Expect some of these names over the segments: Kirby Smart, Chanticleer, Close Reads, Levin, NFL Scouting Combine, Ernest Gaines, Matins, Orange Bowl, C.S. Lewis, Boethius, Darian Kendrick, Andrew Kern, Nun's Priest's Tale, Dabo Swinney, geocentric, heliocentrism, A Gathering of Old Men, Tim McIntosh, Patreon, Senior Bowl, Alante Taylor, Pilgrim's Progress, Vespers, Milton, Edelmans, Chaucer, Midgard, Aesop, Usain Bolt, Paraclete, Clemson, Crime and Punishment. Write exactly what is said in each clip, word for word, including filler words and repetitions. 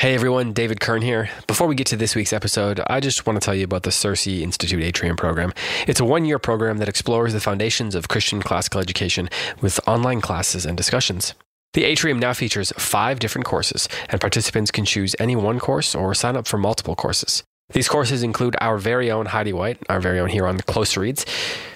Hey everyone, David Kern here. Before we get to this week's episode, I just want to tell you about the Circe Institute Atrium program. It's a one-year program that explores the foundations of Christian classical education with online classes and discussions. The Atrium now features five different courses, and participants can choose any one course or sign up for multiple courses. These courses include our very own Heidi White, our very own here on Close Reads,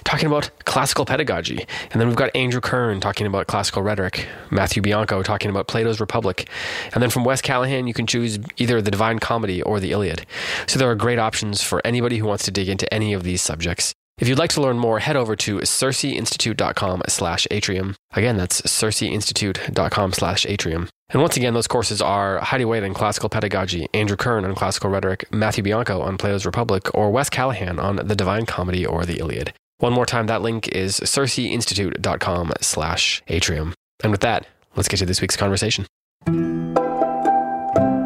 talking about classical pedagogy. And then we've got Andrew Kern talking about classical rhetoric, Matthew Bianco talking about Plato's Republic. And then from Wes Callahan, you can choose either The Divine Comedy or The Iliad. So there are great options for anybody who wants to dig into any of these subjects. If you'd like to learn more, head over to circe institute dot com slash atrium. Again, that's circe institute dot com slash atrium. And once again, those courses are Heidi White on classical pedagogy, Andrew Kern on classical rhetoric, Matthew Bianco on Plato's Republic, or Wes Callahan on The Divine Comedy or The Iliad. One more time, that link is circe institute dot com slash atrium. And with that, let's get to this week's conversation.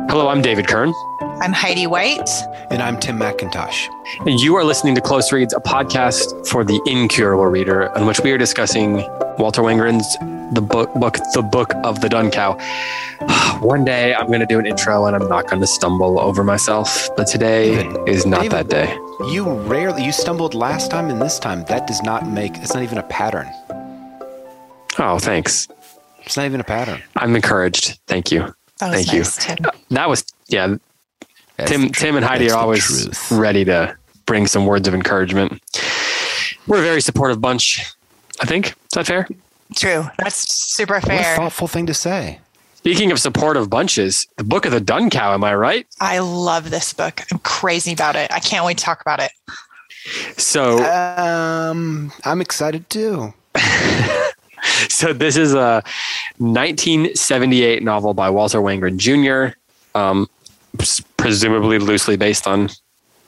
Hello, I'm David Kern. I'm Heidi White. And I'm Tim McIntosh. And you are listening to Close Reads, a podcast for the incurable reader, in which we are discussing Walter Wangerin's the book, book, The Book of the Dun Cow. One day I'm going to do an intro and I'm not going to stumble over myself, but today mm. is not David, that day. You rarely, you stumbled last time and this time. That does not make, it's not even a pattern. Oh, thanks. It's not even a pattern. I'm encouraged. Thank you. That was Thank nice, you. Tim. That was, yeah. That's Tim Tim and Heidi are always ready to bring some words of encouragement. We're a very supportive bunch, I think. Is that fair? True. That's super fair. What a thoughtful thing to say. Speaking of supportive bunches, The Book of the Dun Cow, am I right? I love this book. I'm crazy about it. I can't wait to talk about it. So um, I'm excited too. So this is a nineteen seventy-eight novel by Walter Wangerin Junior, um, presumably loosely based on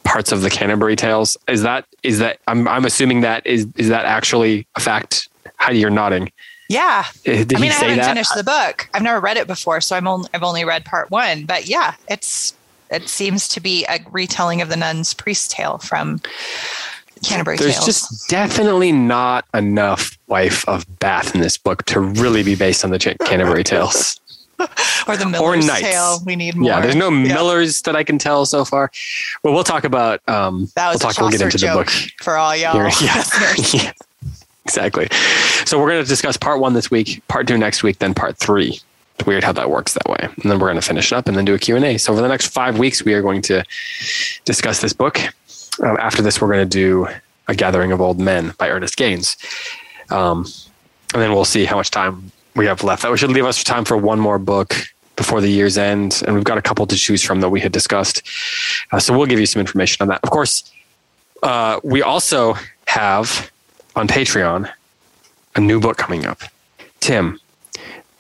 parts of the Canterbury Tales. Is that, is that, I'm, I'm assuming that is, is that actually a fact? Heidi, you're nodding. Yeah. Did I mean, I haven't that? finished the book. I've never read it before. So I'm only, I've only read part one, but yeah, it's, it seems to be a retelling of the Nun's Priest's Tale from Canterbury There's Tales. There's just definitely not enough wife of Bath in this book to really be based on the Ch- Canterbury Tales. Or the Miller's or Tale. We need more. Yeah, there's no yeah. Millers that I can tell so far. Well, we'll talk about. Um, that was we'll, talk, a we'll get into the book for all y'all. Yeah. Yeah, exactly. So we're going to discuss part one this week, part two next week, then part three. It's weird how that works that way. And then we're going to finish it up and then do a Q and A. So over the next five weeks, we are going to discuss this book. Um, after this, we're going to do A Gathering of Old Men by Ernest Gaines, um, and then we'll see how much time we have left. That should leave us time for one more book before the year's end. And we've got a couple to choose from that we had discussed. Uh, so we'll give you some information on that. Of course, uh, we also have on Patreon a new book coming up. Tim,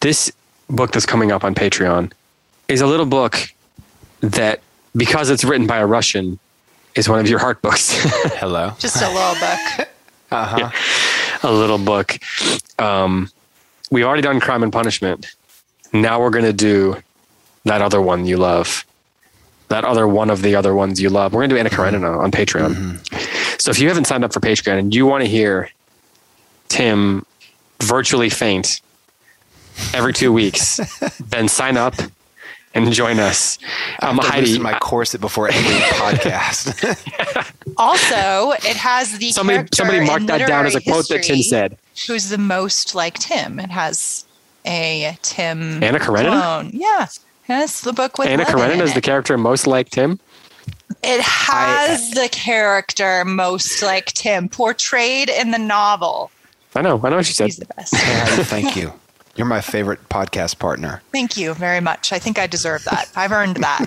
this book that's coming up on Patreon is a little book that, because it's written by a Russian, is one of your heart books. Hello. Just a little book. Uh-huh. Yeah, a little book. Um, We've already done Crime and Punishment. Now we're going to do that other one you love. That other one of the other ones you love. We're going to do Anna Karenina on Patreon. Mm-hmm. So if you haven't signed up for Patreon and you want to hear Tim virtually faint every two weeks, then sign up and join us. Um, I have to loosen my corset before every podcast. Also, it has the somebody somebody marked that down as a quote that Tim said. Who's the most like Tim? It has a Tim Anna Karenina. Clone. Yeah, that's the book with Anna Levin Karenina is it. The character most like Tim. It has I, the character most like Tim portrayed in the novel. I know. I know what she said. He's the best. Yeah, thank you. You're my favorite podcast partner. Thank you very much. I think I deserve that. I've earned that.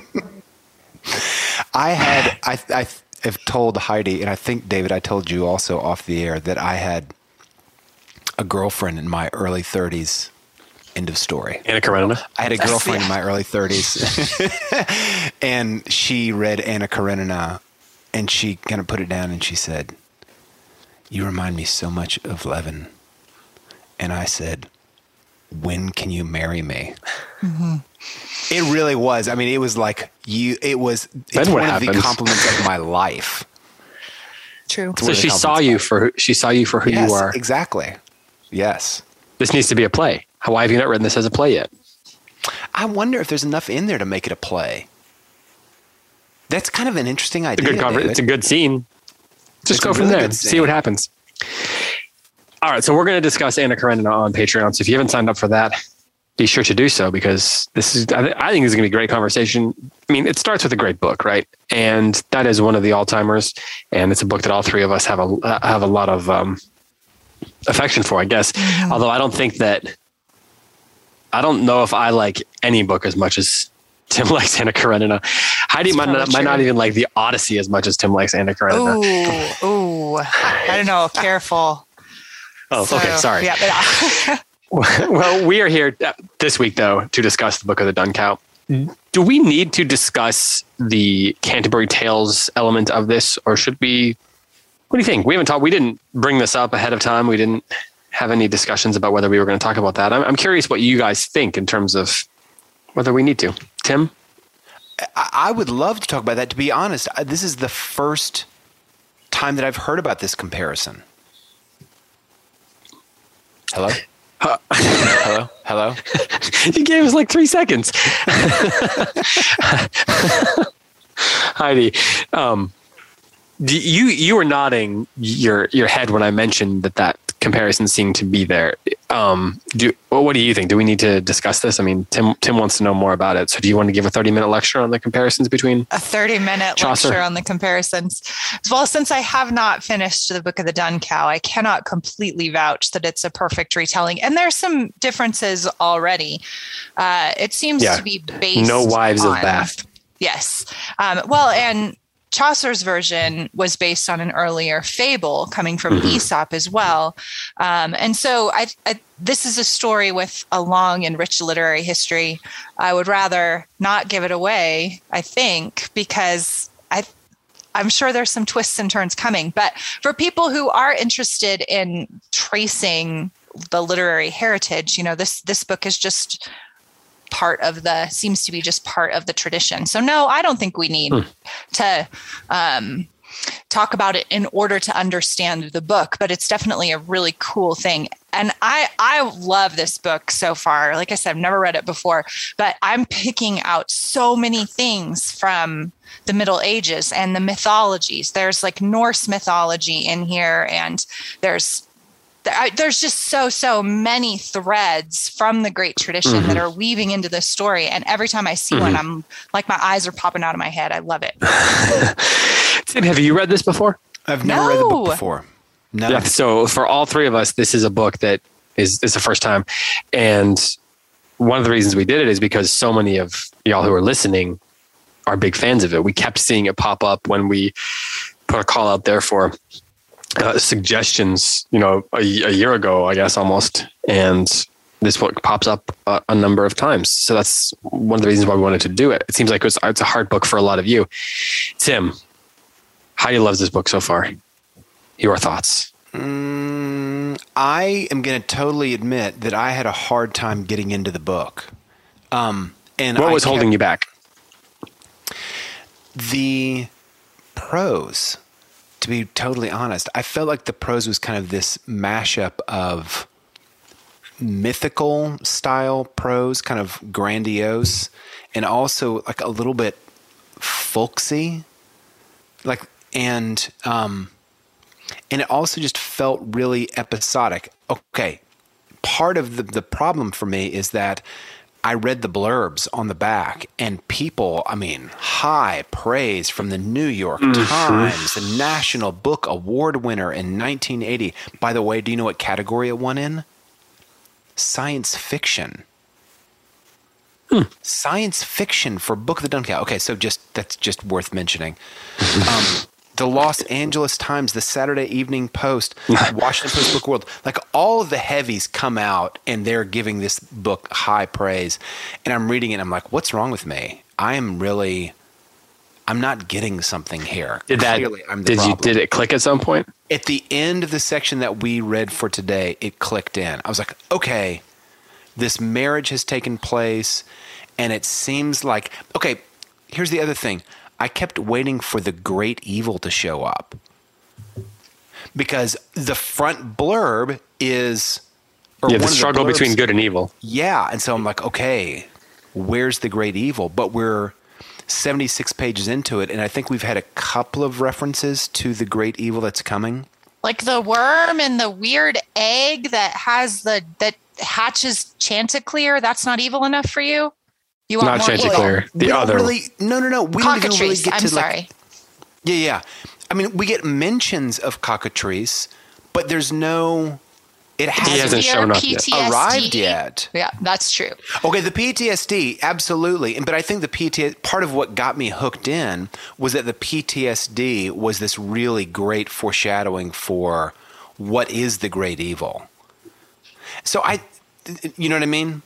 I had, I, I have told Heidi, and I think, David, I told you also off the air that I had a girlfriend in my early thirties End of story. Anna Karenina. I had a girlfriend in my early thirties, and she read Anna Karenina, and she kind of put it down, and she said, "You remind me so much of Levin." And I said, "When can you marry me?" Mm-hmm. It really was. I mean, it was like you. It was it's one happens. of the compliments of my life. True. It's so she saw you for who, she saw you for who yes, you are. Exactly. Yes. This needs to be a play. Why have you not written this as a play yet? I wonder if there's enough in there to make it a play. That's kind of an interesting idea. It's a good, conver- it's a good scene. Just it's go from really there. See what happens. All right. So we're going to discuss Anna Karenina on Patreon. So if you haven't signed up for that, be sure to do so, because this is, I, th- I think this is going to be a great conversation. I mean, it starts with a great book, right? And that is one of the all-timers. And it's a book that all three of us have a, uh, have a lot of um, affection for, I guess. Mm-hmm. Although I don't think that, I don't know if I like any book as much as Tim likes Anna Karenina. Heidi might not, might not even like The Odyssey as much as Tim likes Anna Karenina. Ooh, ooh. I don't know. Careful. Oh, so, okay. Sorry. Yeah, but well, we are here this week, though, to discuss The Book of the Dun Cow. Do we need to discuss the Canterbury Tales element of this, or should we? What do you think? We haven't talked. We didn't bring this up ahead of time. We didn't have any discussions about whether we were going to talk about that. I'm, I'm curious what you guys think in terms of whether we need to. Tim? I would love to talk about that. To be honest, this is the first time that I've heard about this comparison. Hello? Uh, hello? Hello? You gave us like three seconds. Heidi, um, do you you were nodding your your head when I mentioned that that comparison seemed to be there. Um, do well, what do you think? Do we need to discuss this? I mean, Tim Tim wants to know more about it. So, do you want to give a thirty minute lecture on the comparisons between a thirty minute Chaucer. Lecture on the comparisons? Well, since I have not finished The Book of the Dun Cow, I cannot completely vouch that it's a perfect retelling, and there's some differences already. Uh, it seems yeah. to be based no wives on, of Bath. Yes. Um, well, and. Chaucer's version was based on an earlier fable coming from mm-hmm. Aesop as well. Um, and so I, I, this is a story with a long and rich literary history. I would rather not give it away, I think, because I, I'm sure there's some twists and turns coming. But for people who are interested in tracing the literary heritage, you know, this this book is just part of the seems to be just part of the tradition. So no, I don't think we need hmm. to um, talk about it in order to understand the book, but it's definitely a really cool thing. And I, I love this book so far. Like I said, I've never read it before, but I'm picking out so many things from the Middle Ages and the mythologies. There's like Norse mythology in here, and there's There's just so, so many threads from the great tradition mm-hmm. that are weaving into this story. And every time I see mm-hmm. one, I'm like, my eyes are popping out of my head. I love it. Tim, have you read this before? I've never no. read the book before. No. Yeah, so for all three of us, this is a book that is, is the first time. And one of the reasons we did it is because so many of y'all who are listening are big fans of it. We kept seeing it pop up when we put a call out there for Uh, suggestions, you know, a, a year ago, I guess, almost. And this book pops up uh, a number of times. So that's one of the reasons why we wanted to do it. It seems like it was, it's a hard book for a lot of you. Tim, Heidi loves this book so far. Your thoughts? Mm, I am going to totally admit that I had a hard time getting into the book. Um, and What I was kept... holding you back? The prose. To be totally honest, I felt like the prose was kind of this mashup of mythical style prose, kind of grandiose, and also like a little bit folksy. Like, and, um, and it also just felt really episodic. Okay. Part of the, the problem for me is that I read the blurbs on the back, and people, I mean, high praise from the New York mm-hmm. Times, the National Book Award winner in nineteen eighty. By the way, do you know what category it won in? Science fiction. Mm. Science fiction for Book of the Dun Cow. Okay, so just that's just worth mentioning. um, the Los Angeles Times, the Saturday Evening Post, Washington Post Book World. Like, all of the heavies come out and they're giving this book high praise. And I'm reading it and I'm like, what's wrong with me? I am really, I'm not getting something here. Did that, Clearly, I'm the did problem. You, did it click at some point? At the end of the section that we read for today, it clicked in. I was like, okay, this marriage has taken place and it seems like, okay, here's the other thing. I kept waiting for the great evil to show up, because the front blurb is or yeah, the struggle the blurbs, between good and evil. Yeah. And so I'm like, okay, where's the great evil? But we're seventy-six pages into it, and I think we've had a couple of references to the great evil that's coming. Like the worm and the weird egg that has the that hatches Chanticleer. That's not evil enough for you. You want not Chanticleer. The other. Really, no, no, no. We Cockatrice. Don't really get to I'm sorry. Like, yeah, yeah. I mean, we get mentions of Cockatrice, but there's no. It hasn't, he hasn't shown up yet. Arrived yet. Yeah, that's true. Okay, the P T S D, absolutely. But I think the P T S D, part of what got me hooked in was that the P T S D was this really great foreshadowing for what is the great evil. So I, you know what I mean?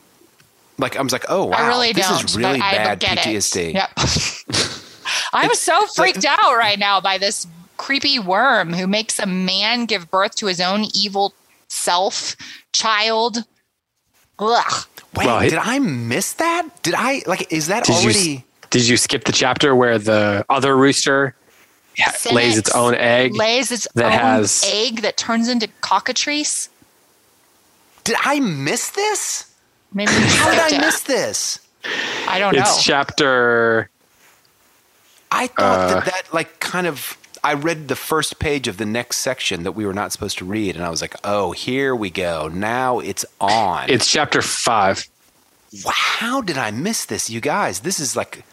Like, I was like, oh, wow. I really this don't. This is really bad P T S D. Yep. I was so freaked like, out right now by this creepy worm who makes a man give birth to his own evil self child. Ugh. Wait, well, it, did I miss that? Did I like? Is that did already? You, did you skip the chapter where the other rooster Senex lays its own egg? Lays its that own has, egg that turns into Cockatrice. Did I miss this? Maybe how did I it. miss this? I don't know. It's chapter. I thought uh, that that like kind of. I read the first page of the next section that we were not supposed to read, and I was like, oh, here we go. Now it's on. It's chapter five. How did I miss this, you guys? This is like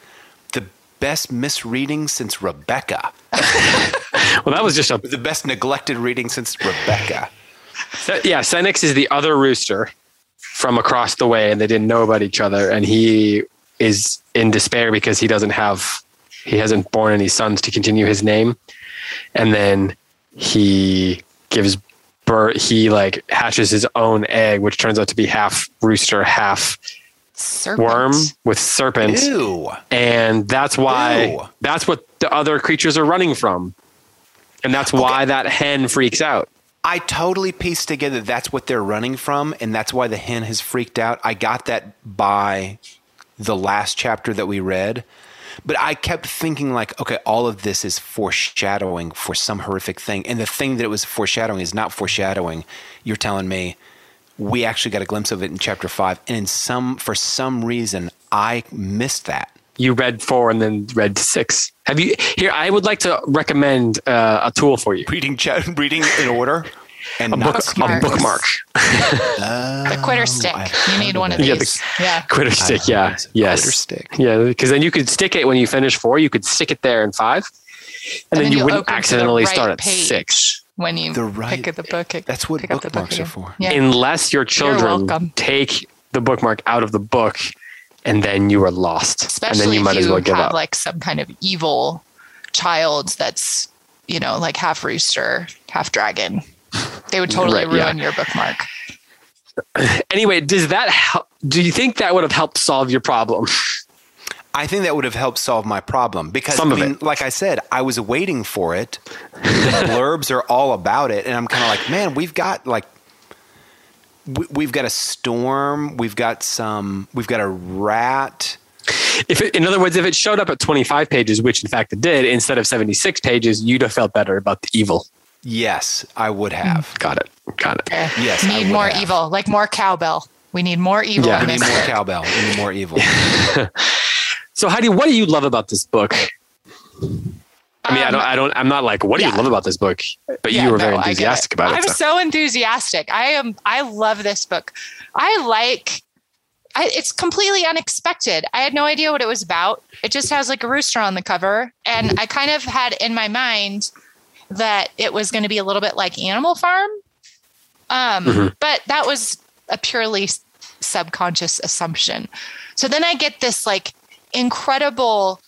the best misreading since Rebecca. Well, that was just a- the best neglected reading since Rebecca. So, yeah, Senex is the other rooster from across the way, and they didn't know about each other, and he is in despair because he doesn't have... He hasn't born any sons to continue his name. And then he gives birth, he like hatches his own egg, which turns out to be half rooster, half serpent. Worm with serpents. Ew. And that's why, Ew. that's what the other creatures are running from. And that's why okay. that hen freaks out. I totally pieced together that's what they're running from. And that's why the hen has freaked out. I got that by the last chapter that we read. But I kept thinking like, okay, all of this is foreshadowing for some horrific thing. And the thing that it was foreshadowing is not foreshadowing. You're telling me we actually got a glimpse of it in chapter five. And in some, for some reason, I missed that. You read four and then read six. Have you here? I would like to recommend uh, a tool for you. Reading, cha- reading in order. And a, not book, a bookmark. um, the quitter stick. You need one of these. Yeah, the yeah. quitter stick. Yeah. Yes. Quitter stick. Yeah, because then you could stick it when you finish four. You could stick it there in five, and, and then, then you wouldn't accidentally right start at six when you the right, pick up the book. It, that's what bookmarks are for. Yeah. Unless your children take the bookmark out of the book, and then you are lost. Especially and then you might as well give have up. Like some kind of evil child that's you know like half rooster, half dragon. They would totally right, ruin yeah. your bookmark. Anyway, does that help? Do you think that would have helped solve your problem? I think that would have helped solve my problem because, Some I mean, of it. like I said, I was waiting for it. The blurbs are all about it, and I'm kind of like, man, we've got like, we, we've got a storm, we've got some, we've got a rat. If it, in other words, if it showed up at twenty-five pages, which in fact it did, instead of seventy-six pages, you'd have felt better about the evil. Yes, I would have. Got it. Got it. Uh, yes, need I would more have. evil, like more cowbell. We need more evil. Yeah. We need more cowbell. We need more evil. So, Heidi, what do you love about this book? I mean, um, I don't. I don't. I'm not like, what do yeah. you love about this book? But yeah, you were no, very enthusiastic about it. I'm so. so enthusiastic. I am. I love this book. I like. I, it's completely unexpected. I had no idea what it was about. It just has like a rooster on the cover, and I kind of had in my mind that it was going to be a little bit like Animal Farm. Um, mm-hmm. But that was a purely subconscious assumption. So then I get this like incredible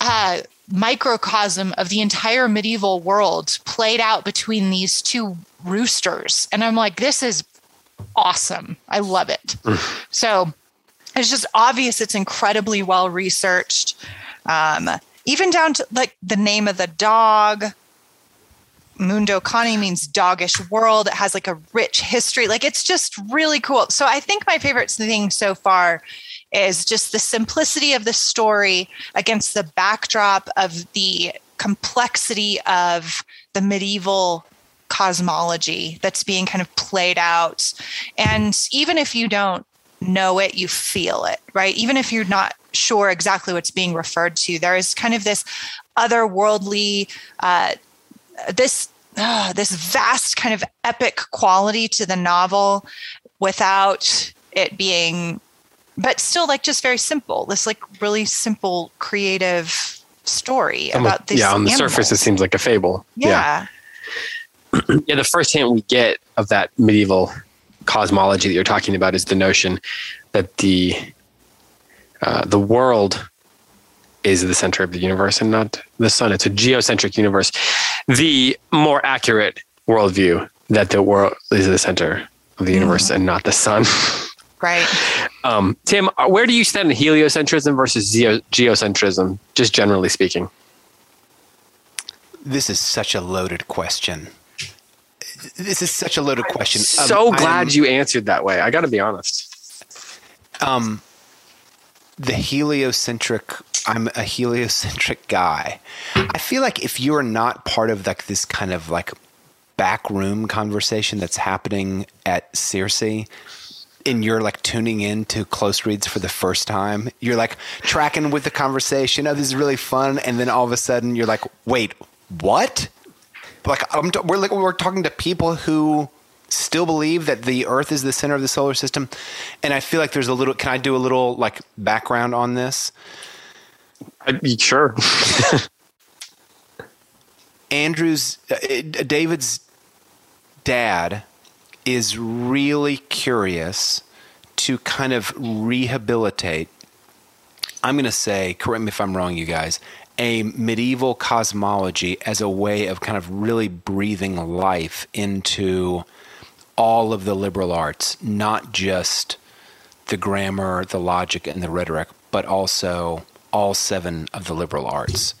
uh, microcosm of the entire medieval world played out between these two roosters. And I'm like, this is awesome. I love it. Oof. So it's just obvious. It's incredibly well-researched. Um, even down to like the name of the dog. Mundo Cani means doggish world. It has like a rich history. Like it's just really cool. So I think my favorite thing so far is just the simplicity of the story against the backdrop of the complexity of the medieval cosmology that's being kind of played out. And even if you don't know it, you feel it, right? Even if you're not sure exactly what's being referred to, there is kind of this otherworldly, uh, this, uh, this vast kind of epic quality to the novel without it being... But still, like, just very simple. This, like, really simple, creative story on about these. Yeah, on the animals. Surface, it seems like a fable. Yeah. Yeah. Yeah, the first hint we get of that medieval cosmology that you're talking about is the notion that the uh, the world is the center of the universe and not the sun. It's a geocentric universe. The more accurate worldview that the world is the center of the universe mm. and not the sun. Right. Um, Tim, where do you stand in heliocentrism versus geocentrism, just generally speaking? This is such a loaded question. This is such a loaded I'm question. So um, glad I'm, you answered that way. I got to be honest. Um, the heliocentric, I'm a heliocentric guy. I feel like if you're not part of like this kind of like backroom conversation that's happening at Circe, and you're like tuning in to Close Reads for the first time, you're like tracking with the conversation. Oh, this is really fun. And then all of a sudden you're like, wait, what? Like I'm t- we're like, we're talking to people who still believe that the earth is the center of the solar system. And I feel like there's a little, can I do a little like background on this? I'd be sure. Andrew's, uh, David's dad is really curious to kind of rehabilitate, I'm going to say, correct me if I'm wrong, you guys, a medieval cosmology as a way of kind of really breathing life into all of the liberal arts, not just the grammar, the logic, and the rhetoric, but also all seven of the liberal arts.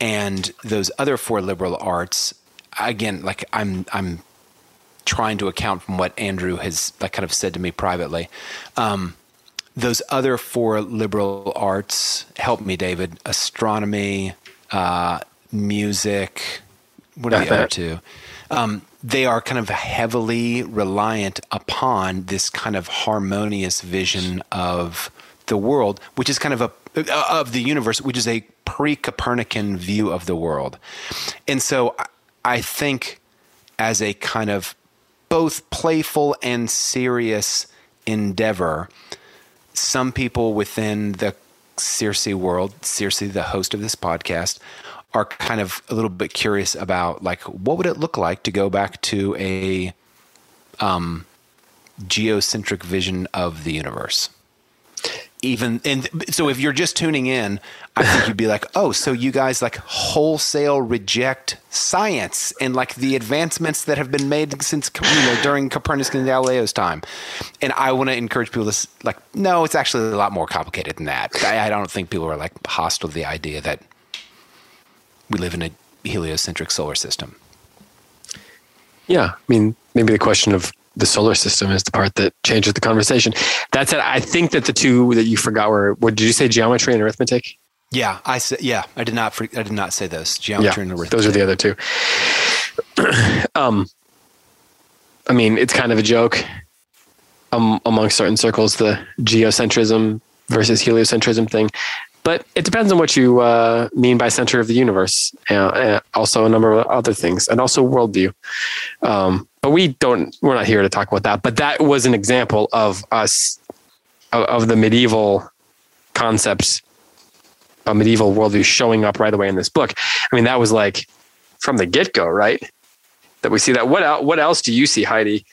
And those other four liberal arts, again, like I'm, I'm, trying to account from what Andrew has like kind of said to me privately. Um, those other four liberal arts, help me, David, astronomy, uh, music, what are the other two? Um, they are kind of heavily reliant upon this kind of harmonious vision of the world, which is kind of a, of the universe, which is a pre-Copernican view of the world. And so I think as a kind of both playful and serious endeavor, some people within the Circe world, Circe, the host of this podcast, are kind of a little bit curious about like, what would it look like to go back to a um, geocentric vision of the universe? Even and so if you're just tuning in, I think you'd be like, oh, so you guys like wholesale reject science and like the advancements that have been made since, you know, during Copernicus and Galileo's time. And I want to encourage people to like, no, it's actually a lot more complicated than that. I, I don't think people are like hostile to the idea that we live in a heliocentric solar system. Yeah. I mean, maybe the question of the solar system is the part that changes the conversation. That's it. I think that the two that you forgot were, what did you say? Geometry and arithmetic? Yeah. I said, yeah, I did not, I did not say those. Geometry yeah, and arithmetic. Those are the other two. um, I mean, it's kind of a joke um, among certain circles, the geocentrism versus heliocentrism thing, but it depends on what you uh, mean by center of the universe. Uh, uh, also a number of other things and also worldview. Um, But we don't, we're not here to talk about that. But that was an example of us, of, of the medieval concepts, a medieval worldview showing up right away in this book. I mean, that was like from the get-go, right? That we see that. What else, what else do you see, Heidi?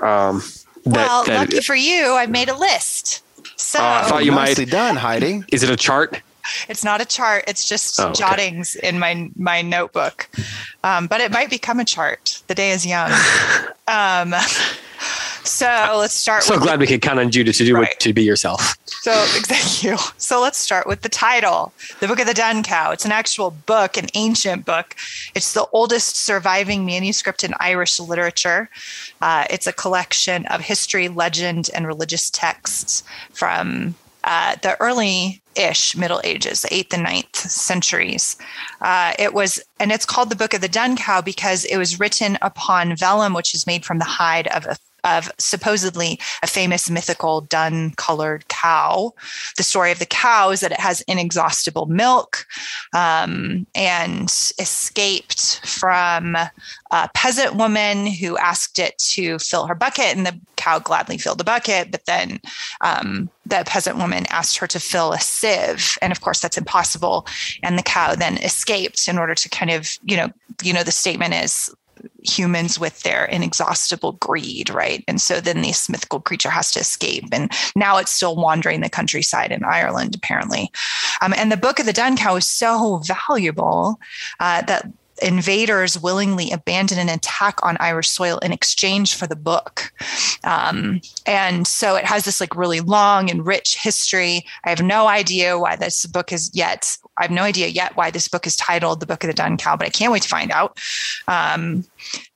Um, that, well, that, lucky for you, I made a list. So uh, I thought you might. Done, Heidi. Is it a chart? It's not a chart. It's just oh, okay. jottings in my my notebook. Um, but it might become a chart. The day is young. Um, so let's start. So with glad the, we could count on Judah to do right. what, to be yourself. So thank you. So let's start with the title, The Book of the Dun Cow. It's an actual book, an ancient book. It's the oldest surviving manuscript in Irish literature. Uh, it's a collection of history, legend, and religious texts from uh, the early-ish Middle Ages, the eighth and ninth centuries. Uh, it was, and it's called the Book of the Dun Cow because it was written upon vellum, which is made from the hide of a of supposedly a famous mythical dun-colored cow. The story of the cow is that it has inexhaustible milk um, and escaped from a peasant woman who asked it to fill her bucket, and the cow gladly filled the bucket, but then um, the peasant woman asked her to fill a sieve. And of course, that's impossible. And the cow then escaped in order to kind of, you know, you know, the statement is, humans with their inexhaustible greed, right? And so then this mythical creature has to escape. And now it's still wandering the countryside in Ireland, apparently. Um, and the Book of the Dun Cow is so valuable uh, that invaders willingly abandon an attack on Irish soil in exchange for the book. Um, and so it has this like really long and rich history. I have no idea why this book is yet, I have no idea yet why this book is titled The Book of the Dun Cow, but I can't wait to find out. Um,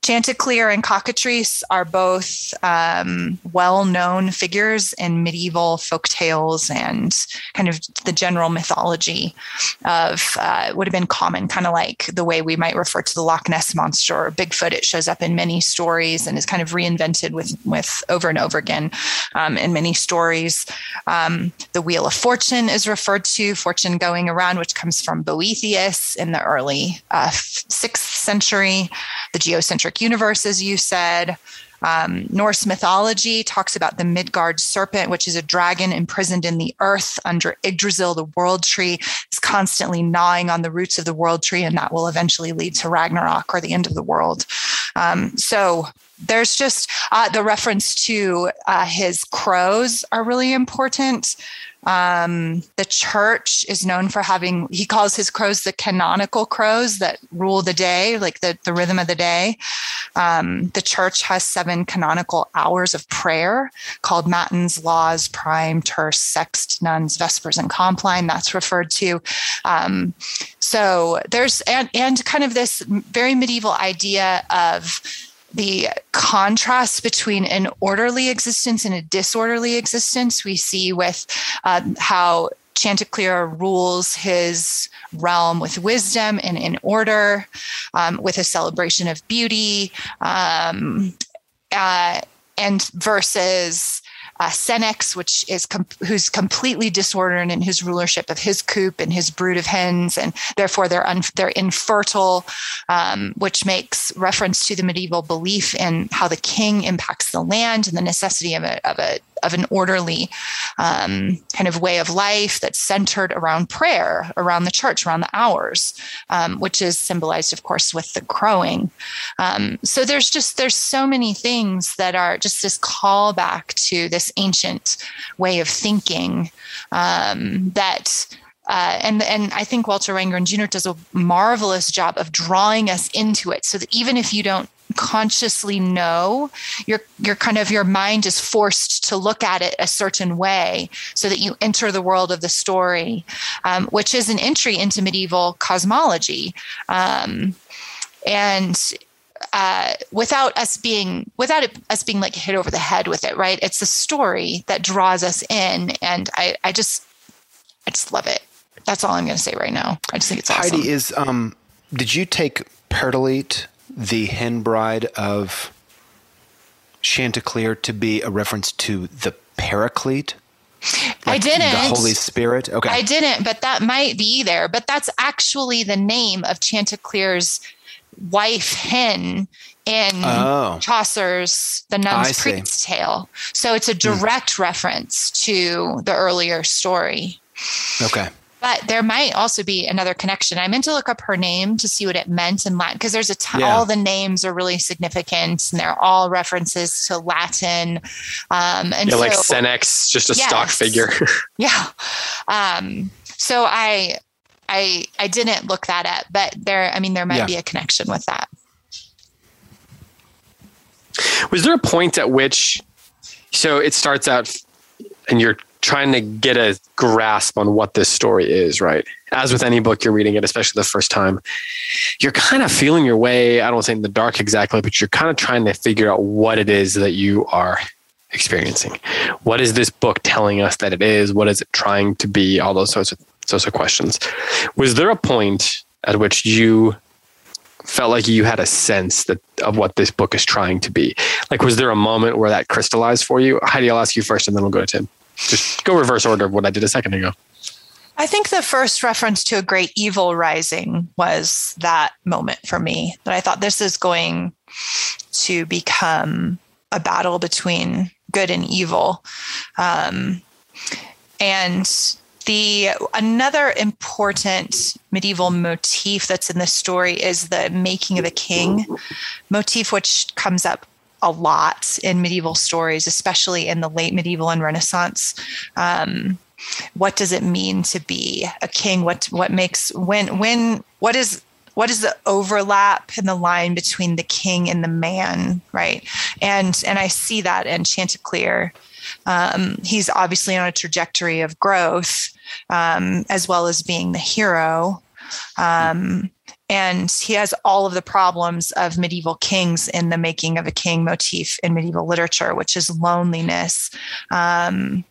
Chanticleer and Cockatrice are both um, well-known figures in medieval folk tales and kind of the general mythology of uh, would have been common, kind of like the way we might refer to the Loch Ness Monster or Bigfoot. It shows up in many stories and is kind of reinvented with, with over and over again um, in many stories. Um, the Wheel of Fortune is referred to, fortune going around, which comes from Boethius in the early uh, sixth century. The geocentric universe, as you said. Um, Norse mythology talks about the Midgard serpent, which is a dragon imprisoned in the earth under Yggdrasil, the world tree. It's constantly gnawing on the roots of the world tree, and that will eventually lead to Ragnarok or the end of the world. Um, so there's just uh, the reference to uh, his crows are really important. Um, the church is known for having, he calls his crows the canonical crows that rule the day, like the, the rhythm of the day. Um, the church has seven canonical hours of prayer called Matins, Laws, Prime, Terce, Sext, Nuns, Vespers, and Compline. That's referred to. Um, so there's, and, and kind of this very medieval idea of the contrast between an orderly existence and a disorderly existence we see with um, how Chanticleer rules his realm with wisdom and in order, um, with a celebration of beauty, um, uh, and versus Uh, Senex, which is com- who's completely disordered in his rulership of his coop and his brood of hens, and therefore they're un- they're infertile, um, which makes reference to the medieval belief in how the king impacts the land and the necessity of a of a of an orderly um, kind of way of life that's centered around prayer, around the church, around the hours, um, which is symbolized, of course, with the crowing. Um, so there's just, there's so many things that are just this callback to this ancient way of thinking um, that Uh, and and I think Walter Wangerin Junior does a marvelous job of drawing us into it, so that even if you don't consciously know, your your kind of your mind is forced to look at it a certain way, so that you enter the world of the story, um, which is an entry into medieval cosmology, um, and. Uh, without us being, without it, us being like hit over the head with it, right? It's the story that draws us in, and I, I just, I just love it. That's all I'm going to say right now. I just think it's awesome. Heidi is. Um, did you take Pertolete, the hen bride of Chanticleer, to be a reference to the Paraclete? Like I didn't. The Holy Spirit. Okay, I didn't, but that might be there. But that's actually the name of Chanticleer's wife hen in oh. Chaucer's The Nun's Priest's Tale. So it's a direct mm. reference to the earlier story. Okay. But there might also be another connection. I meant to look up her name to see what it meant in Latin, because there's a t- yeah. all the names are really significant, and they're all references to Latin. Um, and yeah, so, like Senex, just a yes, stock figure. yeah. Um, So I, I, I didn't look that up, but there, I mean, there might yeah. be a connection with that. Was there a point at which, so it starts out and you're trying to get a grasp on what this story is, right? As with any book you're reading it, especially the first time, you're kind of feeling your way. I don't say in the dark exactly, but you're kind of trying to figure out what it is that you are experiencing. What is this book telling us that it is? What is it trying to be? All those sorts of, sorts of questions. Was there a point at which you felt like you had a sense that of what this book is trying to be? Like, was there a moment where that crystallized for you? Heidi, I'll ask you first, and then we'll go to Tim. Just go reverse order of what I did a second ago. I think the first reference to a great evil rising was that moment for me, that I thought this is going to become a battle between good and evil. Um, and the another important medieval motif that's in this story is the making of a king motif, which comes up a lot in medieval stories, especially in the late medieval and Renaissance. Um, what does it mean to be a king? What, what makes, when, when, what is, what is the overlap and the line between the king and the man? Right. And, and I see that in Chanticleer. Um, he's obviously on a trajectory of growth, um, as well as being the hero. Um, And he has all of the problems of medieval kings in the making of a king motif in medieval literature, which is loneliness, um,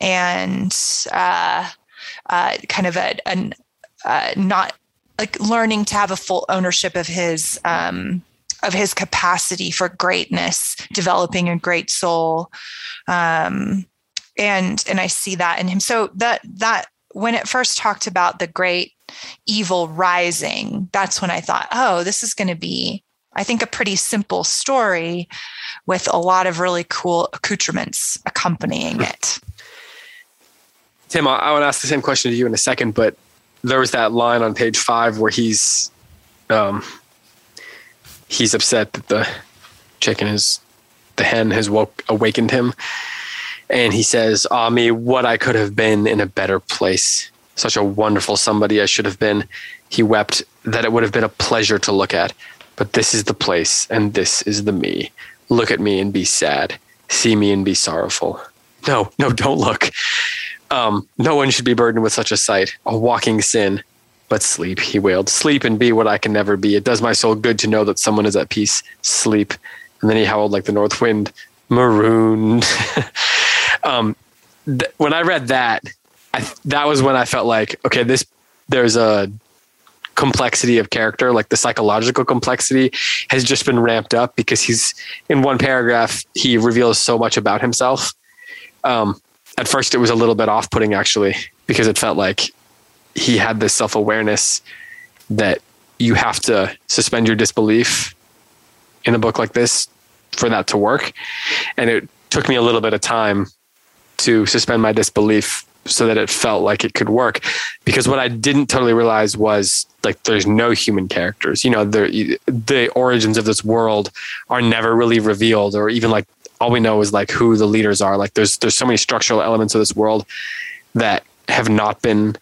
and uh, uh, kind of a, a uh, not like learning to have a full ownership of his um, of his capacity for greatness, developing a great soul, um, and and I see that in him. So that that when it first talked about the great evil rising, that's when I thought, oh, this is going to be, I think, a pretty simple story with a lot of really cool accoutrements accompanying it. Tim, I, I want to ask the same question to you in a second, but there was that line on page five where he's, um, he's upset that the chicken is, the hen has woke, awakened him. And he says, ah me, what I could have been in a better place. Such a wonderful somebody I should have been. He wept that it would have been a pleasure to look at. But this is the place, and this is the me. Look at me and be sad. See me and be sorrowful. No, no, don't look. Um, no one should be burdened with such a sight, a walking sin. But sleep, he wailed. Sleep and be what I can never be. It does my soul good to know that someone is at peace. Sleep. And then he howled like the north wind, marooned. um, th- when I read that, I th- that was when I felt like, okay, this, there's a complexity of character, like the psychological complexity has just been ramped up because he's in one paragraph, he reveals so much about himself. Um, at first it was a little bit off-putting actually, because it felt like he had this self-awareness that you have to suspend your disbelief in a book like this for that to work. And it took me a little bit of time to suspend my disbelief so that it felt like it could work, because what I didn't totally realize was like, there's no human characters, you know, the, the origins of this world are never really revealed, or even like, all we know is like who the leaders are. Like there's, there's so many structural elements of this world that have not been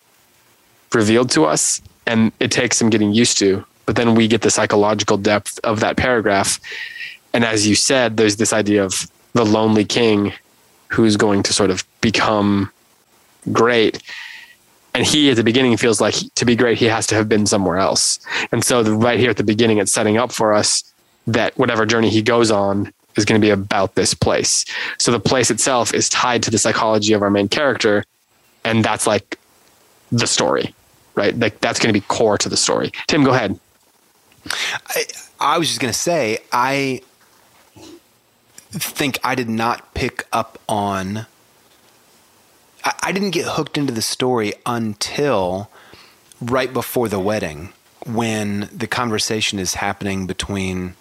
revealed to us, and it takes some getting used to, but then we get the psychological depth of that paragraph. And as you said, there's this idea of the lonely king who's going to sort of become great, and he at the beginning feels like he, to be great he has to have been somewhere else. And so the, right here at the beginning, it's setting up for us that whatever journey he goes on is going to be about this place. So the place itself is tied to the psychology of our main character, and that's like the story, right? Like that's going to be core to the story. Tim, go ahead. I, I was just going to say I think I did not pick up on I didn't get hooked into the story until right before the wedding, when the conversation is happening between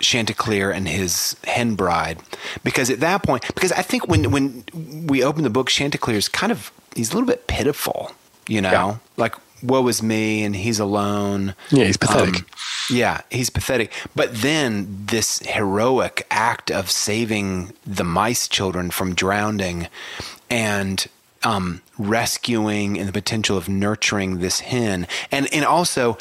Chanticleer and his hen bride. Because at that point, because I think when, when we open the book, Chanticleer is kind of, he's a little bit pitiful, you know, yeah. like woe is me and he's alone. Yeah. He's pathetic. Um, yeah. He's pathetic. But then this heroic act of saving the mice children from drowning, and um, rescuing and the potential of nurturing this hen. And, and also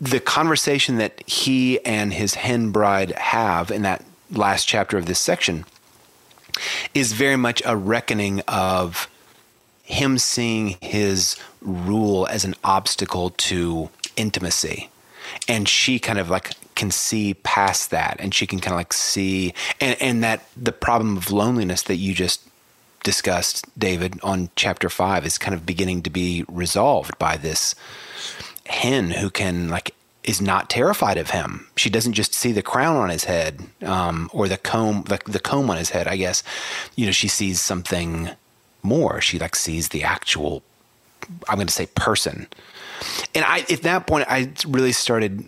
the conversation that he and his hen bride have in that last chapter of this section is very much a reckoning of him seeing his rule as an obstacle to intimacy. And she kind of like can see past that, and she can kind of like see, and, and that the problem of loneliness that you just discussed, David, on chapter five is kind of beginning to be resolved by this hen who can like, is not terrified of him. She doesn't just see the crown on his head, um, or the comb, the, the comb on his head, I guess. You know, she sees something more. She like sees the actual, I'm going to say person. And I, at that point, I really started,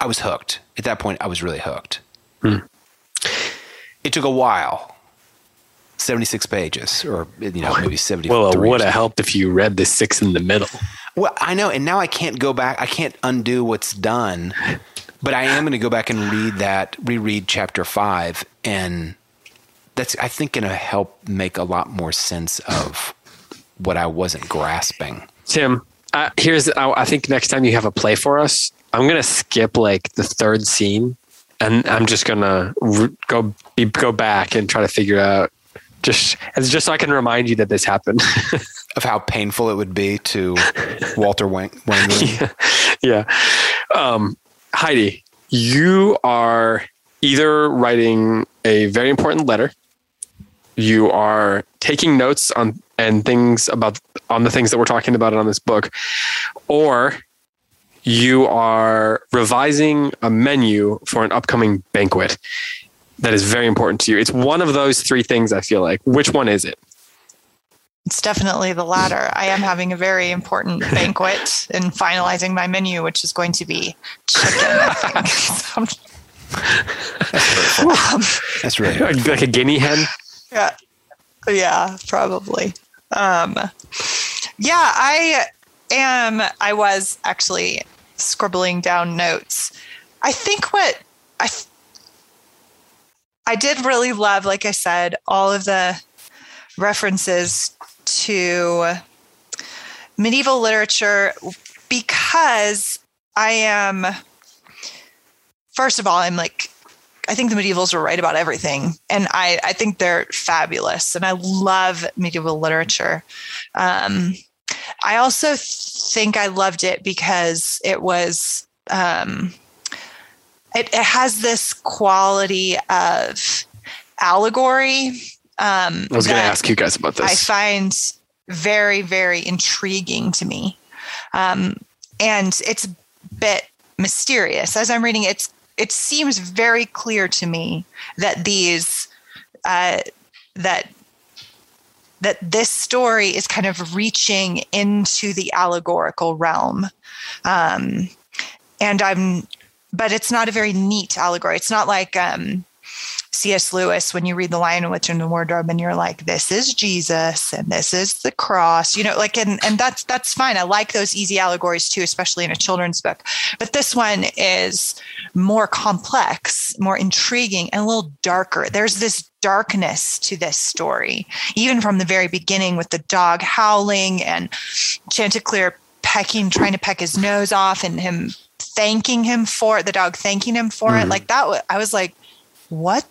I was hooked. At that point, I was really hooked. Hmm. It took a while. seventy-six pages or, you know, maybe seventy-three. Well, it would have helped if you read the six in the middle. Well, I know. And now I can't go back. I can't undo what's done. But I am going to go back and read that, reread chapter five. And that's, I think, going to help make a lot more sense of what I wasn't grasping. Tim, uh, here's, I, I think next time you have a play for us, I'm going to skip like the third scene. And I'm just going to re- go be, go back and try to figure out. Just it's just so I can remind you that this happened. Of how painful it would be to Walter Wangerin. Yeah. yeah. Um, Heidi, you are either writing a very important letter, you are taking notes on and things about on the things that we're talking about on this book, or you are revising a menu for an upcoming banquet. That is very important to you. It's one of those three things, I feel like. Which one is it? It's definitely the latter. I am having a very important banquet and finalizing my menu, which is going to be chicken, I think. That's, um, That's right. Like a guinea hen? Yeah. Yeah, probably. Um, yeah, I am. I was actually scribbling down notes. I think what... I. Th- I did really love, like I said, all of the references to medieval literature, because I am, first of all, I'm like, I think the medievals were right about everything. And I, I think they're fabulous. And I love medieval literature. Um, I also think I loved it because it was... Um, It, it has this quality of allegory. Um, I was going to ask you guys about this. I find very, very intriguing to me. Um, and it's a bit mysterious. As I'm reading it, it's, it seems very clear to me that these, uh, that that this story is kind of reaching into the allegorical realm. Um, and I'm... But it's not a very neat allegory. It's not like um, C S. Lewis, when you read The Lion, Witch, and the Wardrobe, and you're like, this is Jesus, and this is the cross, you know, like, and, and that's that's fine. I like those easy allegories too, especially in a children's book. But this one is more complex, more intriguing, and a little darker. There's this darkness to this story, even from the very beginning with the dog howling and Chanticleer pecking, trying to peck his nose off, and him... thanking him for it, the dog thanking him for mm-hmm. it. Like that, I was like, what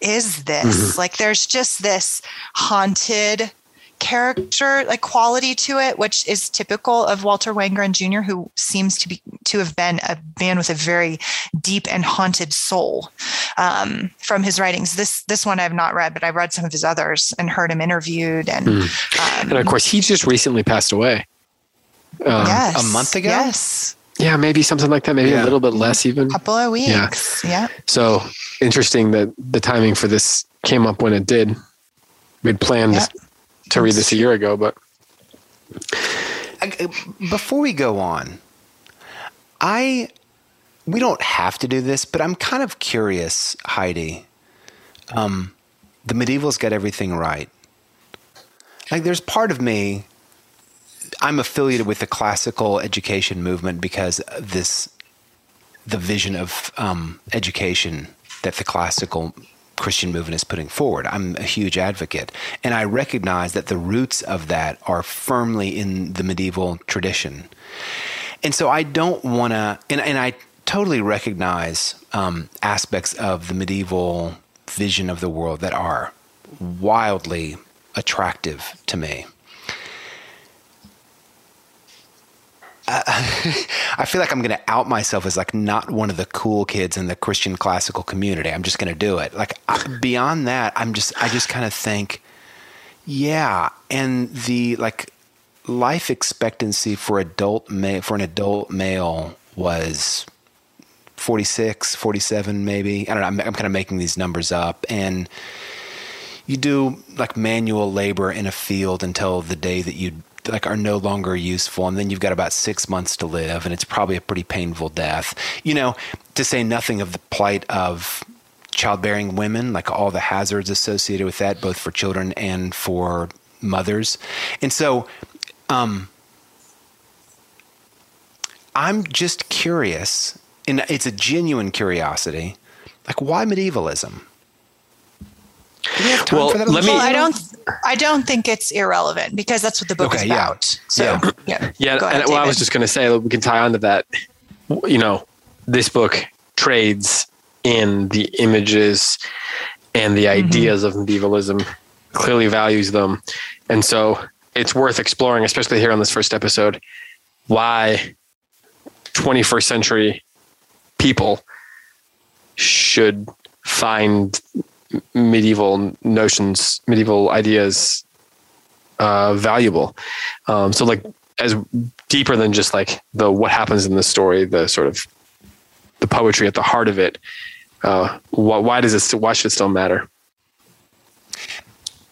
is this? Mm-hmm. Like there's just this haunted character, like quality to it, which is typical of Walter Wangerin Junior, who seems to be, to have been a man with a very deep and haunted soul um, from his writings. This, this one I've not read, but I've read some of his others and heard him interviewed. And, mm. um, and of course he just recently passed away. Um, yes, a month ago. Yes. Yeah, maybe something like that. Maybe yeah. a little bit less even. A couple of weeks. Yeah. yeah. So interesting that the timing for this came up when it did. We'd planned yeah. to read this a year ago, but. Before we go on, I, we don't have to do this, but I'm kind of curious, Heidi. Um, the medievals got everything right. Like there's part of me. I'm affiliated with the classical education movement because of this, the vision of um, education that the classical Christian movement is putting forward. I'm a huge advocate. And I recognize that the roots of that are firmly in the medieval tradition. And so I don't want to, and, and I totally recognize um, aspects of the medieval vision of the world that are wildly attractive to me. Uh, I feel like I'm going to out myself as like not one of the cool kids in the Christian classical community. I'm just going to do it. Like I, beyond that, I'm just, I just kind of think, yeah. And the like life expectancy for adult ma- for an adult male was forty-six, forty-seven, maybe. I don't know. I'm, I'm kind of making these numbers up, and you do like manual labor in a field until the day that you like are no longer useful. And then you've got about six months to live, and it's probably a pretty painful death, you know, to say nothing of the plight of childbearing women, like all the hazards associated with that, both for children and for mothers. And so, um, I'm just curious, and it's a genuine curiosity, like why medievalism? Well, let me, well, I don't. I don't think it's irrelevant, because that's what the book okay, is about. Yeah. So, yeah, yeah. yeah Go ahead, and, well, David. I was just going to say, look, we can tie onto that. You know, this book trades in the images and the ideas mm-hmm. of medievalism. Clearly values them, and so it's worth exploring, especially here on this first episode, why twenty-first century people should find medieval notions, medieval ideas, uh, valuable. Um, so like as deeper than just like the, what happens in the story, the sort of the poetry at the heart of it. Uh, why, why does it, why should it still matter?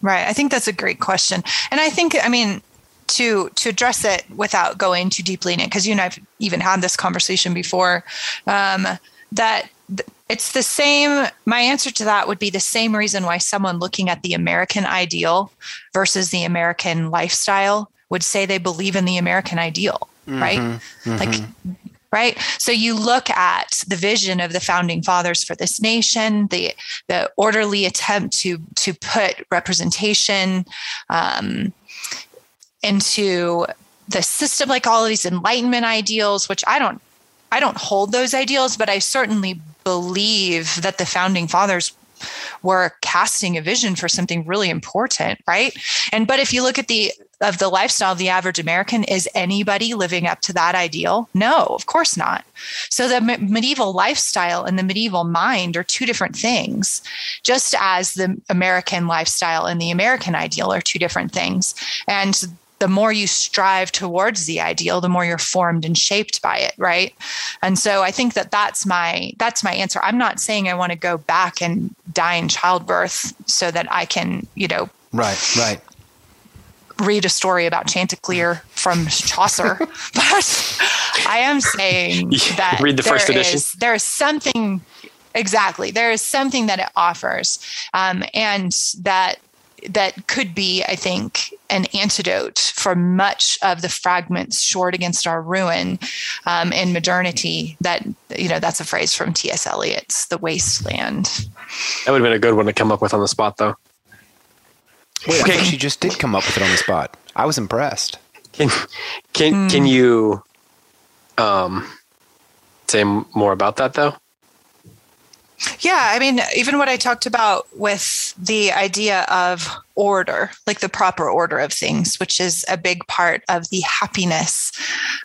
Right. I think that's a great question. And I think, I mean, to, to address it without going too deeply in it, cause you and I've even had this conversation before, um, that th- It's the same, my answer to that would be the same reason why someone looking at the American ideal versus the American lifestyle would say they believe in the American ideal, mm-hmm, right? Mm-hmm. Like, right? So you look at the vision of the founding fathers for this nation, the the orderly attempt to to put representation um, into the system, like all of these Enlightenment ideals, which I don't, I don't hold those ideals, but I certainly believe that the founding fathers were casting a vision for something really important, right? And but if you look at the of the lifestyle of the average American, is anybody living up to that ideal? No, of course not. So the me- medieval lifestyle and the medieval mind are two different things, just as the American lifestyle and the American ideal are two different things. And the more you strive towards the ideal, the more you're formed and shaped by it, right? And so I think that that's my that's my answer. I'm not saying I want to go back and die in childbirth so that I can, you know, right, right, read a story about Chanticleer from Chaucer, but I am saying that read the there first edition. Is, there is something exactly there is something that it offers, um, and that. That could be, I think, an antidote for much of the fragments shored against our ruin um, in modernity. That, you know, that's a phrase from T S Eliot's The Waste Land. That would have been a good one to come up with on the spot, though. Wait, okay. I think she just did come up with it on the spot. I was impressed. Can can mm. can you um, say more about that, though? Yeah, I mean, even what I talked about with the idea of order, like the proper order of things, which is a big part of the happiness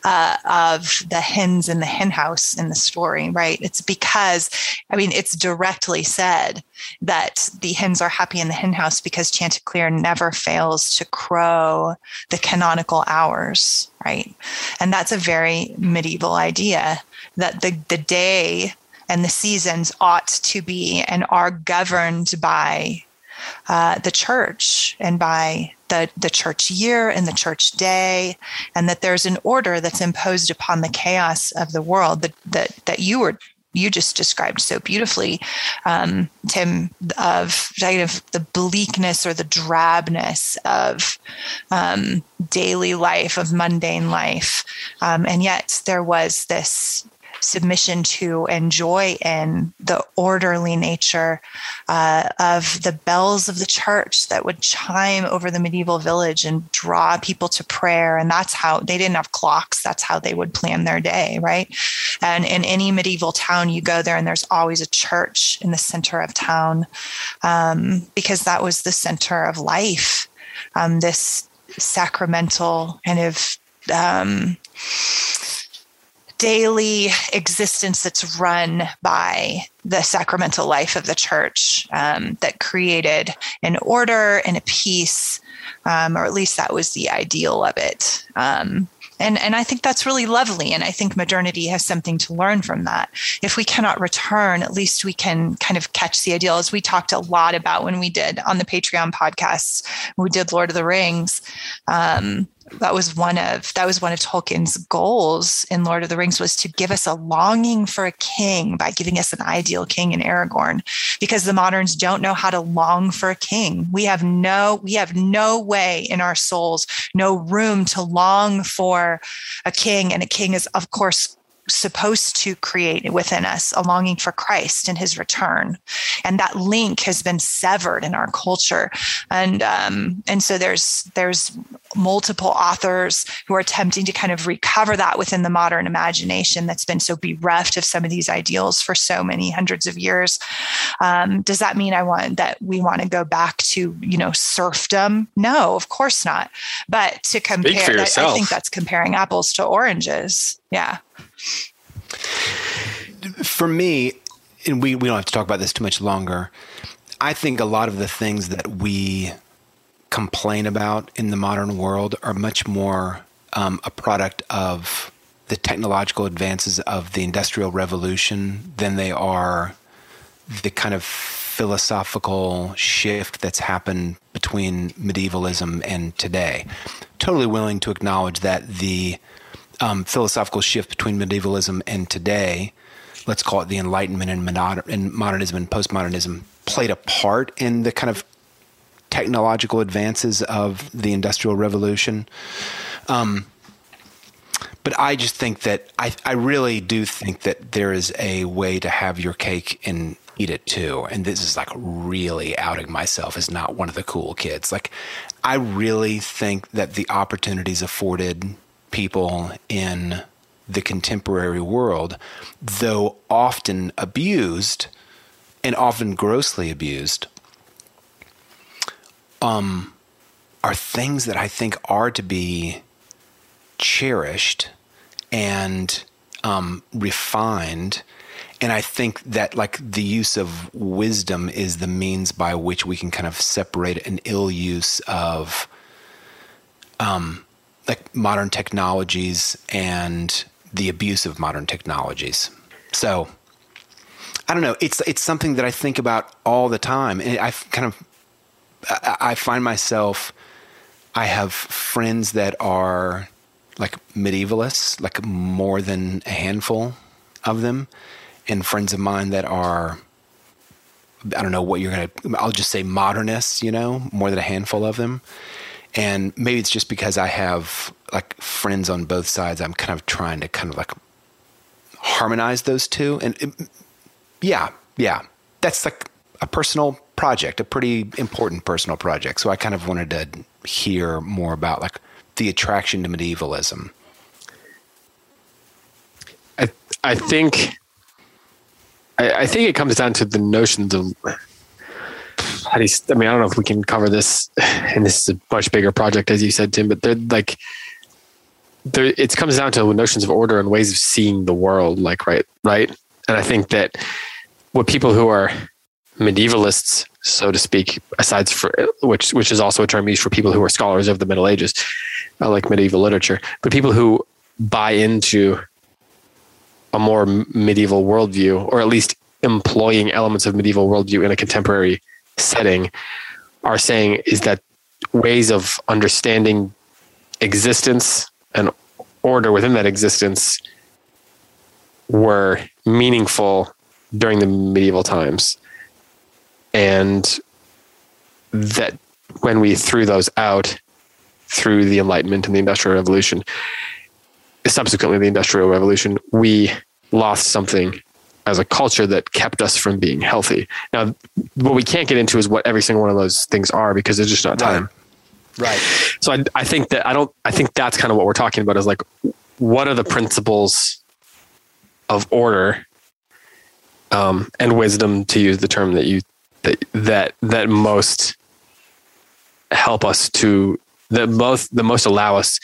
uh, of the hens in the hen house in the story, right? It's because, I mean, it's directly said that the hens are happy in the hen house because Chanticleer never fails to crow the canonical hours, right? And that's a very medieval idea, that the, the day and the seasons ought to be and are governed by uh, the church and by the, the church year and the church day, and that there's an order that's imposed upon the chaos of the world that that, that you were you just described so beautifully, um, Tim, of kind of the bleakness or the drabness of um, daily life, of mundane life, um, and yet there was this submission to and joy in the orderly nature uh, of the bells of the church that would chime over the medieval village and draw people to prayer. And that's how they didn't have clocks. That's how they would plan their day, right? And in any medieval town, you go there and there's always a church in the center of town um, because that was the center of life. Um, this sacramental kind of um, daily existence that's run by the sacramental life of the church um, that created an order and a peace, um, or at least that was the ideal of it. Um, and, and I think that's really lovely. And I think modernity has something to learn from that. If we cannot return, at least we can kind of catch the ideal, as we talked a lot about when we did on the Patreon podcasts, when we did Lord of the Rings. Um, That was one of that was one of Tolkien's goals in Lord of the Rings, was to give us a longing for a king by giving us an ideal king in Aragorn, because the moderns don't know how to long for a king. We have no we have no way in our souls, no room to long for a king. And a king is, of course, supposed to create within us a longing for Christ and his return. And that link has been severed in our culture. And um, and so there's there's multiple authors who are attempting to kind of recover that within the modern imagination that's been so bereft of some of these ideals for so many hundreds of years. Um, does that mean I want that we want to go back to, you know, serfdom? No, of course not. But to compare, I, I think that's comparing apples to oranges. Yeah. For me, and we, we don't have to talk about this too much longer, I think a lot of the things that we complain about in the modern world are much more um, a product of the technological advances of the Industrial Revolution than they are the kind of philosophical shift that's happened between medievalism and today. Totally willing to acknowledge that the Um, philosophical shift between medievalism and today, let's call it the Enlightenment and, moder- and modernism and postmodernism, played a part in the kind of technological advances of the Industrial Revolution. Um, but I just think that I, I really do think that there is a way to have your cake and eat it too. And this is like really outing myself as not one of the cool kids. Like, I really think that the opportunities afforded people in the contemporary world, though often abused and often grossly abused, um, are things that I think are to be cherished and um, refined. And I think that, like, the use of wisdom is the means by which we can kind of separate an ill use of um. like modern technologies and the abuse of modern technologies. So I don't know. It's, it's something that I think about all the time. And I kind of, I find myself, I have friends that are like medievalists, like more than a handful of them, and friends of mine that are, I don't know what you're going to, I'll just say modernists, you know, more than a handful of them. And maybe it's just because I have like friends on both sides. I'm kind of trying to kind of like harmonize those two. And it, yeah, yeah, that's like a personal project, a pretty important personal project. So I kind of wanted to hear more about like the attraction to medievalism. I I think I, I think it comes down to the notions of. I mean, I don't know if we can cover this, and this is a much bigger project, as you said, Tim, but they're like, they're, it comes down to notions of order and ways of seeing the world, like, right, right. And I think that what people who are medievalists, so to speak, aside for which, which is also a term used for people who are scholars of the Middle Ages, uh, like medieval literature, but people who buy into a more medieval worldview, or at least employing elements of medieval worldview in a contemporary setting, are saying is that ways of understanding existence and order within that existence were meaningful during the medieval times, and that when we threw those out through the Enlightenment and the Industrial Revolution, subsequently the Industrial Revolution, we lost something as a culture that kept us from being healthy. Now, what we can't get into is what every single one of those things are, because there's just not time. Right. right. So I, I think that I don't, I think that's kind of what we're talking about, is like, what are the principles of order um, and wisdom, to use the term that you, that, that, that most help us to, that both the most allow us,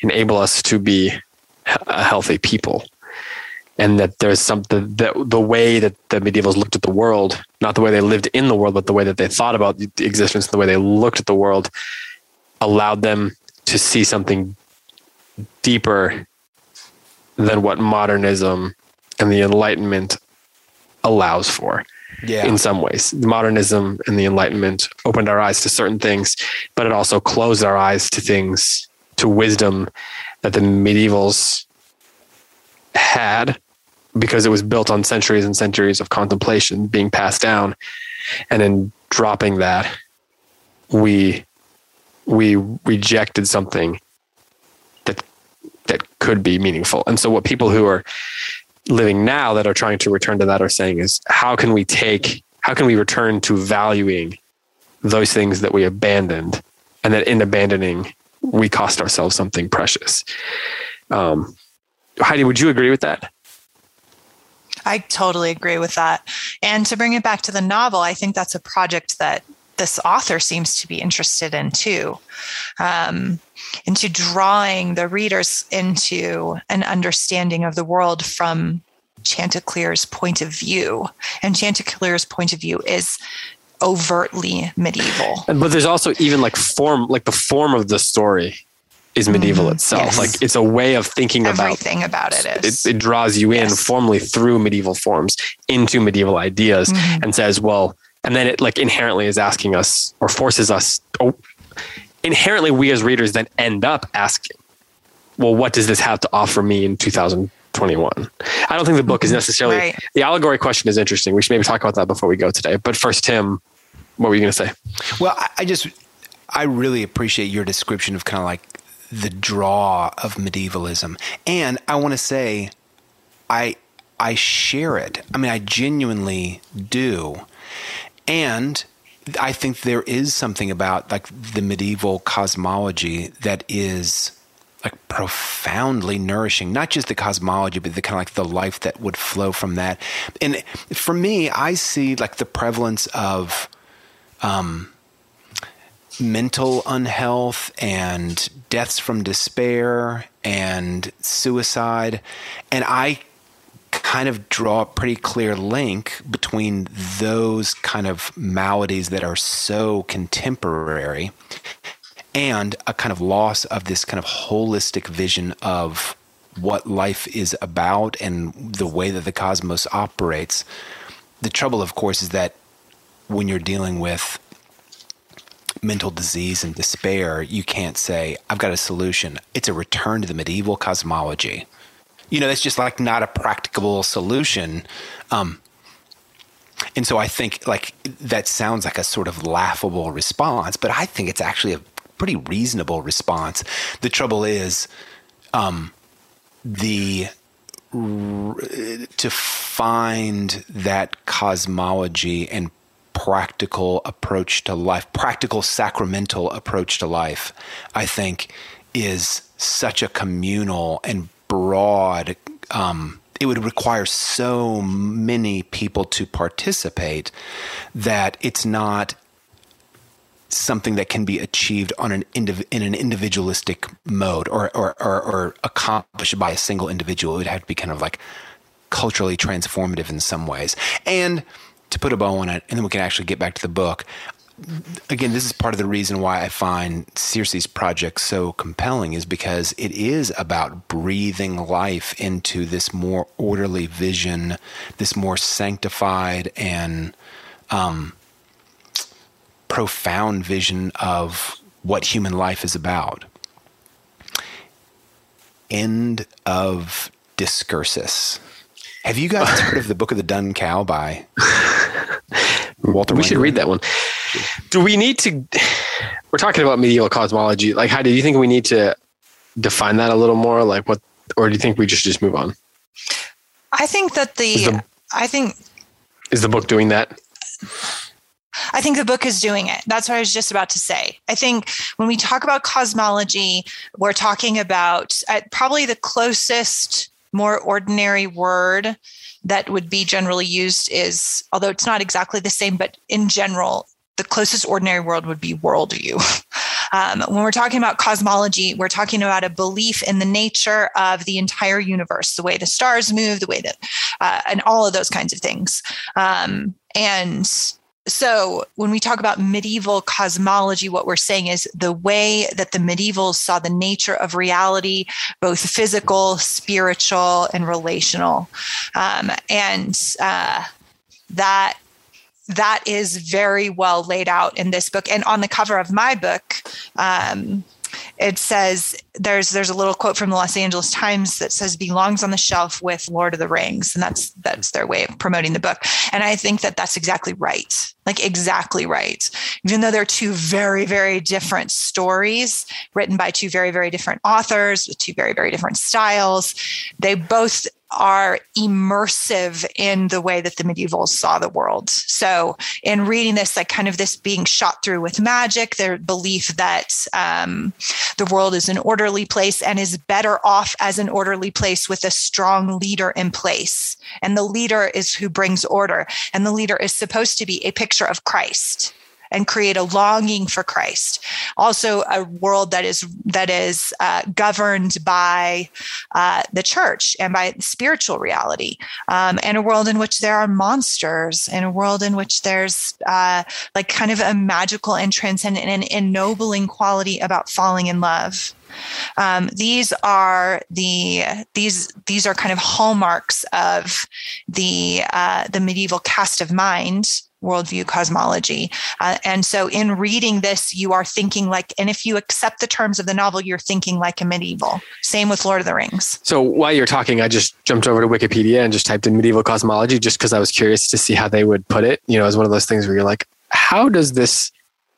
enable us to be a healthy people. And that there's something that the way that the medievals looked at the world, not the way they lived in the world, but the way that they thought about the existence, and the way they looked at the world, allowed them to see something deeper than what modernism and the Enlightenment allows for. Yeah. In some ways, modernism and the Enlightenment opened our eyes to certain things, but it also closed our eyes to things, to wisdom that the medievals had, because it was built on centuries and centuries of contemplation being passed down. And in dropping that, we we rejected something that that could be meaningful. And so what people who are living now that are trying to return to that are saying is, how can we take, how can we return to valuing those things that we abandoned, and that in abandoning, we cost ourselves something precious. Um, Heidi, would you agree with that? I totally agree with that. And to bring it back to the novel, I think that's a project that this author seems to be interested in too, um, into drawing the readers into an understanding of the world from Chanticleer's point of view. And Chanticleer's point of view is overtly medieval. But there's also even like form, like the form of the story is medieval mm, itself. Yes. Like it's a way of thinking about everything about it. Is. It, it draws you yes. in formally through medieval forms into medieval ideas mm-hmm. and says, well, and then it like inherently is asking us, or forces us. Oh, inherently we as readers then end up asking, well, what does this have to offer me in two thousand twenty-one? I don't think the book is necessarily, right. The allegory question is interesting. We should maybe talk about that before we go today. But first, Tim, what were you going to say? Well, I, I just, I really appreciate your description of kind of like the draw of medievalism. And I want to say, I I share it. I mean, I genuinely do. And I think there is something about like the medieval cosmology that is like profoundly nourishing, not just the cosmology, but the kind of like the life that would flow from that. And for me, I see like the prevalence of um, mental unhealth and deaths from despair and suicide. And I kind of draw a pretty clear link between those kind of maladies that are so contemporary and a kind of loss of this kind of holistic vision of what life is about and the way that the cosmos operates. The trouble, of course, is that when you're dealing with mental disease and despair, you can't say, I've got a solution. It's a return to the medieval cosmology. You know, that's just like not a practicable solution. Um, and so I think like that sounds like a sort of laughable response, but I think it's actually a pretty reasonable response. The trouble is um, the r- to find that cosmology and practical approach to life, practical sacramental approach to life, I think is such a communal and broad, um, it would require so many people to participate that it's not something that can be achieved on an indiv- in an individualistic mode or, or, or, or accomplished by a single individual. It would have to be kind of like culturally transformative in some ways. And to put a bow on it, and then we can actually get back to the book. Again, this is part of the reason why I find Circe's project so compelling, is because it is about breathing life into this more orderly vision, this more sanctified and um, profound vision of what human life is about. End of discursus. Have you guys heard of The Book of the Dun Cow by Walter Wangerin? We should read that one. Do we need to... We're talking about medieval cosmology. Like, how do you think we need to define that a little more? Like, what... Or do you think we just, just move on? I think that the, the I think is the book doing that? I think the book is doing it. That's what I was just about to say. I think when we talk about cosmology, we're talking about uh, probably the closest, more ordinary word that would be generally used is, although it's not exactly the same, but in general, the closest ordinary word would be worldview. Um, when we're talking about cosmology, we're talking about a belief in the nature of the entire universe, the way the stars move, the way that, uh, and all of those kinds of things. Um, and so when we talk about medieval cosmology, what we're saying is the way that the medievals saw the nature of reality, both physical, spiritual, and relational. Um, and uh, that that is very well laid out in this book. And on the cover of my book, um, it says, there's there's a little quote from the Los Angeles Times that says, belongs on the shelf with Lord of the Rings. And that's that's their way of promoting the book. And I think that that's exactly right. Like, exactly right. Even though they're two very, very different stories written by two very, very different authors with two very, very different styles, they both are immersive in the way that the medievals saw the world. So in reading this, like kind of this being shot through with magic, their belief that um, the world is an orderly place and is better off as an orderly place with a strong leader in place. And the leader is who brings order. And the leader is supposed to be a picture of Christ and create a longing for Christ. Also a world that is that is uh, governed by uh, the church and by spiritual reality, um, and a world in which there are monsters, and a world in which there's uh, like kind of a magical and transcendent and ennobling quality about falling in love. Um, these are the these these are kind of hallmarks of the uh, the medieval cast of mind, worldview cosmology. Uh, and so in reading this, you are thinking like, and if you accept the terms of the novel, you're thinking like a medieval. Same with Lord of the Rings. So while you're talking, I just jumped over to Wikipedia and just typed in medieval cosmology just because I was curious to see how they would put it. You know, it's one of those things where you're like, how does this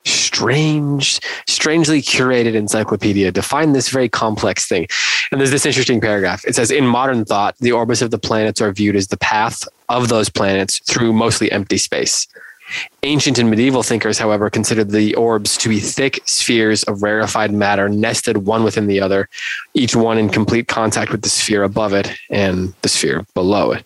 strange, strangely curated encyclopedia define this very complex thing? And there's this interesting paragraph. It says, in modern thought, the orbits of the planets are viewed as the path of those planets through mostly empty space. Ancient and medieval thinkers, however, considered the orbs to be thick spheres of rarefied matter nested one within the other, each one in complete contact with the sphere above it and the sphere below it.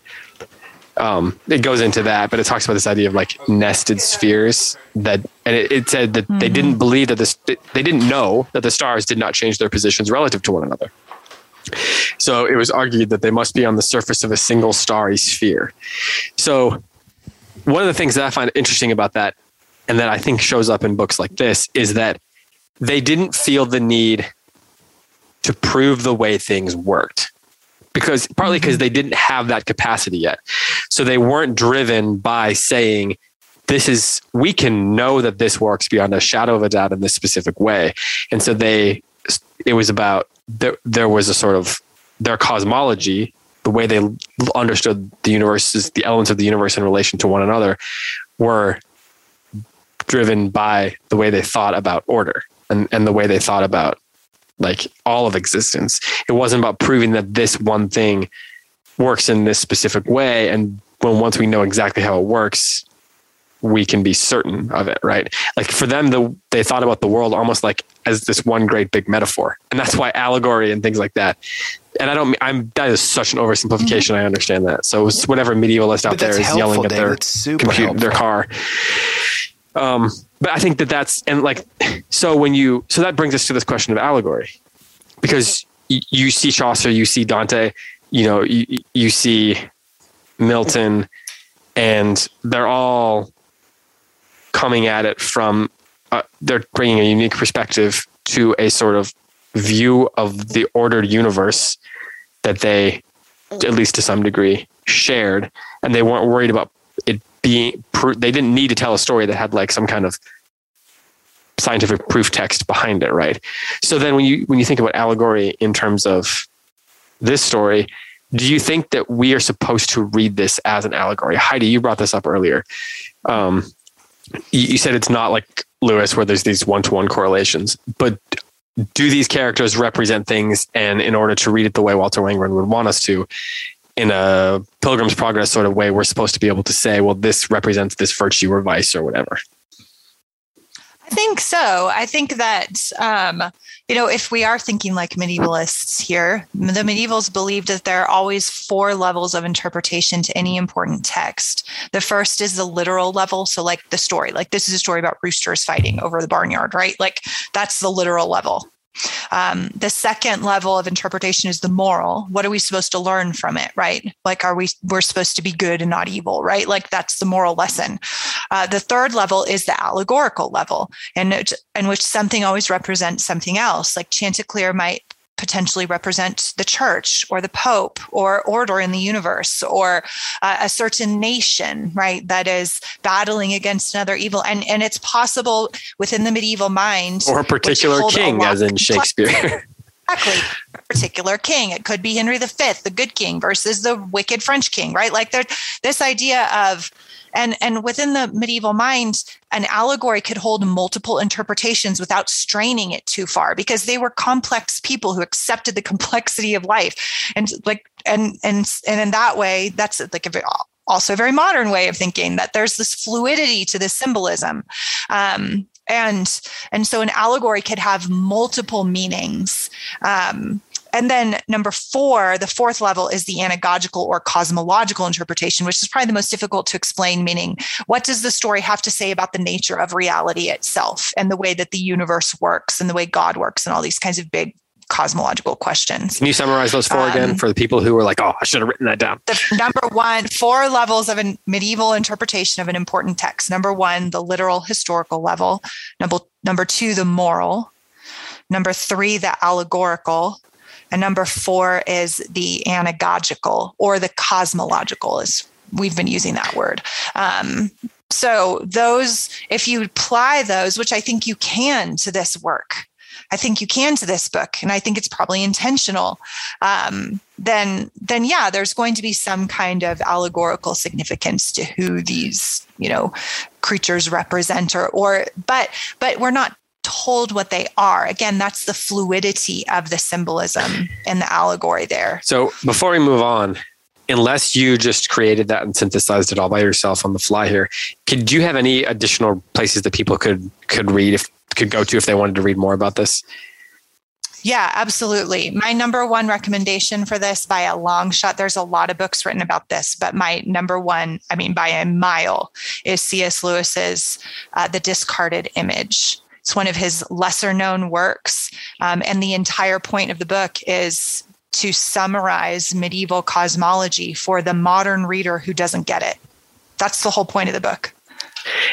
Um, it goes into that, but it talks about this idea of like nested spheres that, and it, it said that mm-hmm. they didn't believe that this, they didn't know that the stars did not change their positions relative to one another. So it was argued that they must be on the surface of a single starry sphere. So one of the things that I find interesting about that, and that I think shows up in books like this, is that they didn't feel the need to prove the way things worked. Because partly because they didn't have that capacity yet. So they weren't driven by saying, this is, we can know that this works beyond a shadow of a doubt in this specific way. And so they, it was about, there, there was a sort of, their cosmology, the way they understood the universe, the elements of the universe in relation to one another, were driven by the way they thought about order and, and the way they thought about like all of existence. It wasn't about proving that this one thing works in this specific way. And when once we know exactly how it works, we can be certain of it, right? Like for them, the, they thought about the world almost like as this one great big metaphor. And that's why allegory and things like that. And I don't, I'm, that is such an oversimplification. Mm-hmm. I understand that. So it's whatever medievalist out there is helpful, yelling at David, their computer, their car. Um, But I think that that's, and like, so when you, so that brings us to this question of allegory, because you, you see Chaucer, you see Dante, you know, you, you see Milton, and they're all coming at it from, uh, they're bringing a unique perspective to a sort of view of the ordered universe that they, at least to some degree, shared, and they weren't worried about it. Being, they didn't need to tell a story that had like some kind of scientific proof text behind it, right? So then when you when you think about allegory in terms of this story, do you think that we are supposed to read this as an allegory? Heidi, you brought this up earlier. Um, you, you said it's not like Lewis where there's these one-to-one correlations, but do these characters represent things? And in order to read it the way Walter Wangerin would want us to, in a Pilgrim's Progress sort of way, we're supposed to be able to say, well, this represents this virtue or vice or whatever. I think so. I think that, um, you know, if we are thinking like medievalists here, the medievals believed that there are always four levels of interpretation to any important text. The first is the literal level. So like the story, like this is a story about roosters fighting over the barnyard, right? Like that's the literal level. Um, the second level of interpretation is the moral. What are we supposed to learn from it, right? Like, are we, we're supposed to be good and not evil, right? Like that's the moral lesson. Uh, the third level is the allegorical level, and in, in which something always represents something else. Like Chanticleer might potentially represent the church or the Pope or order in the universe or uh, a certain nation, right? That is battling against another evil. And, and it's possible within the medieval mind. Or a particular king, as in Shakespeare. Exactly. A particular king. It could be Henry the Fifth, the good king versus the wicked French king, right? Like there, this idea of, and, and within the medieval mind, an allegory could hold multiple interpretations without straining it too far, because they were complex people who accepted the complexity of life. And like, and, and, and in that way, that's like a, also a very modern way of thinking, that there's this fluidity to this symbolism. Um, and, and so an allegory could have multiple meanings. Um, And then number four, the fourth level is the anagogical or cosmological interpretation, which is probably the most difficult to explain, meaning what does the story have to say about the nature of reality itself and the way that the universe works and the way God works and all these kinds of big cosmological questions. Can you summarize those four um, again for the people who are like, oh, I should have written that down? The number one, four levels of a medieval interpretation of an important text. Number one, the literal historical level. Number, number two, the moral. Number three, the allegorical. And number four is the anagogical or the cosmological, is we've been using that word. Um, so those, if you apply those, which I think you can to this work, I think you can to this book, and I think it's probably intentional, um, then, then yeah, there's going to be some kind of allegorical significance to who these, you know, creatures represent, or, or but, but we're not told what they are. Again, that's the fluidity of the symbolism and the allegory there. So before we move on, unless you just created that and synthesized it all by yourself on the fly here, could you have any additional places that people could could read, if could go to if they wanted to read more about this? Yeah, absolutely. My number one recommendation for this by a long shot, there's a lot of books written about this, but my number one, I mean by a mile, is C S. Lewis's uh, The Discarded Image. It's one of his lesser known works. Um, and the entire point of the book is to summarize medieval cosmology for the modern reader who doesn't get it. That's the whole point of the book.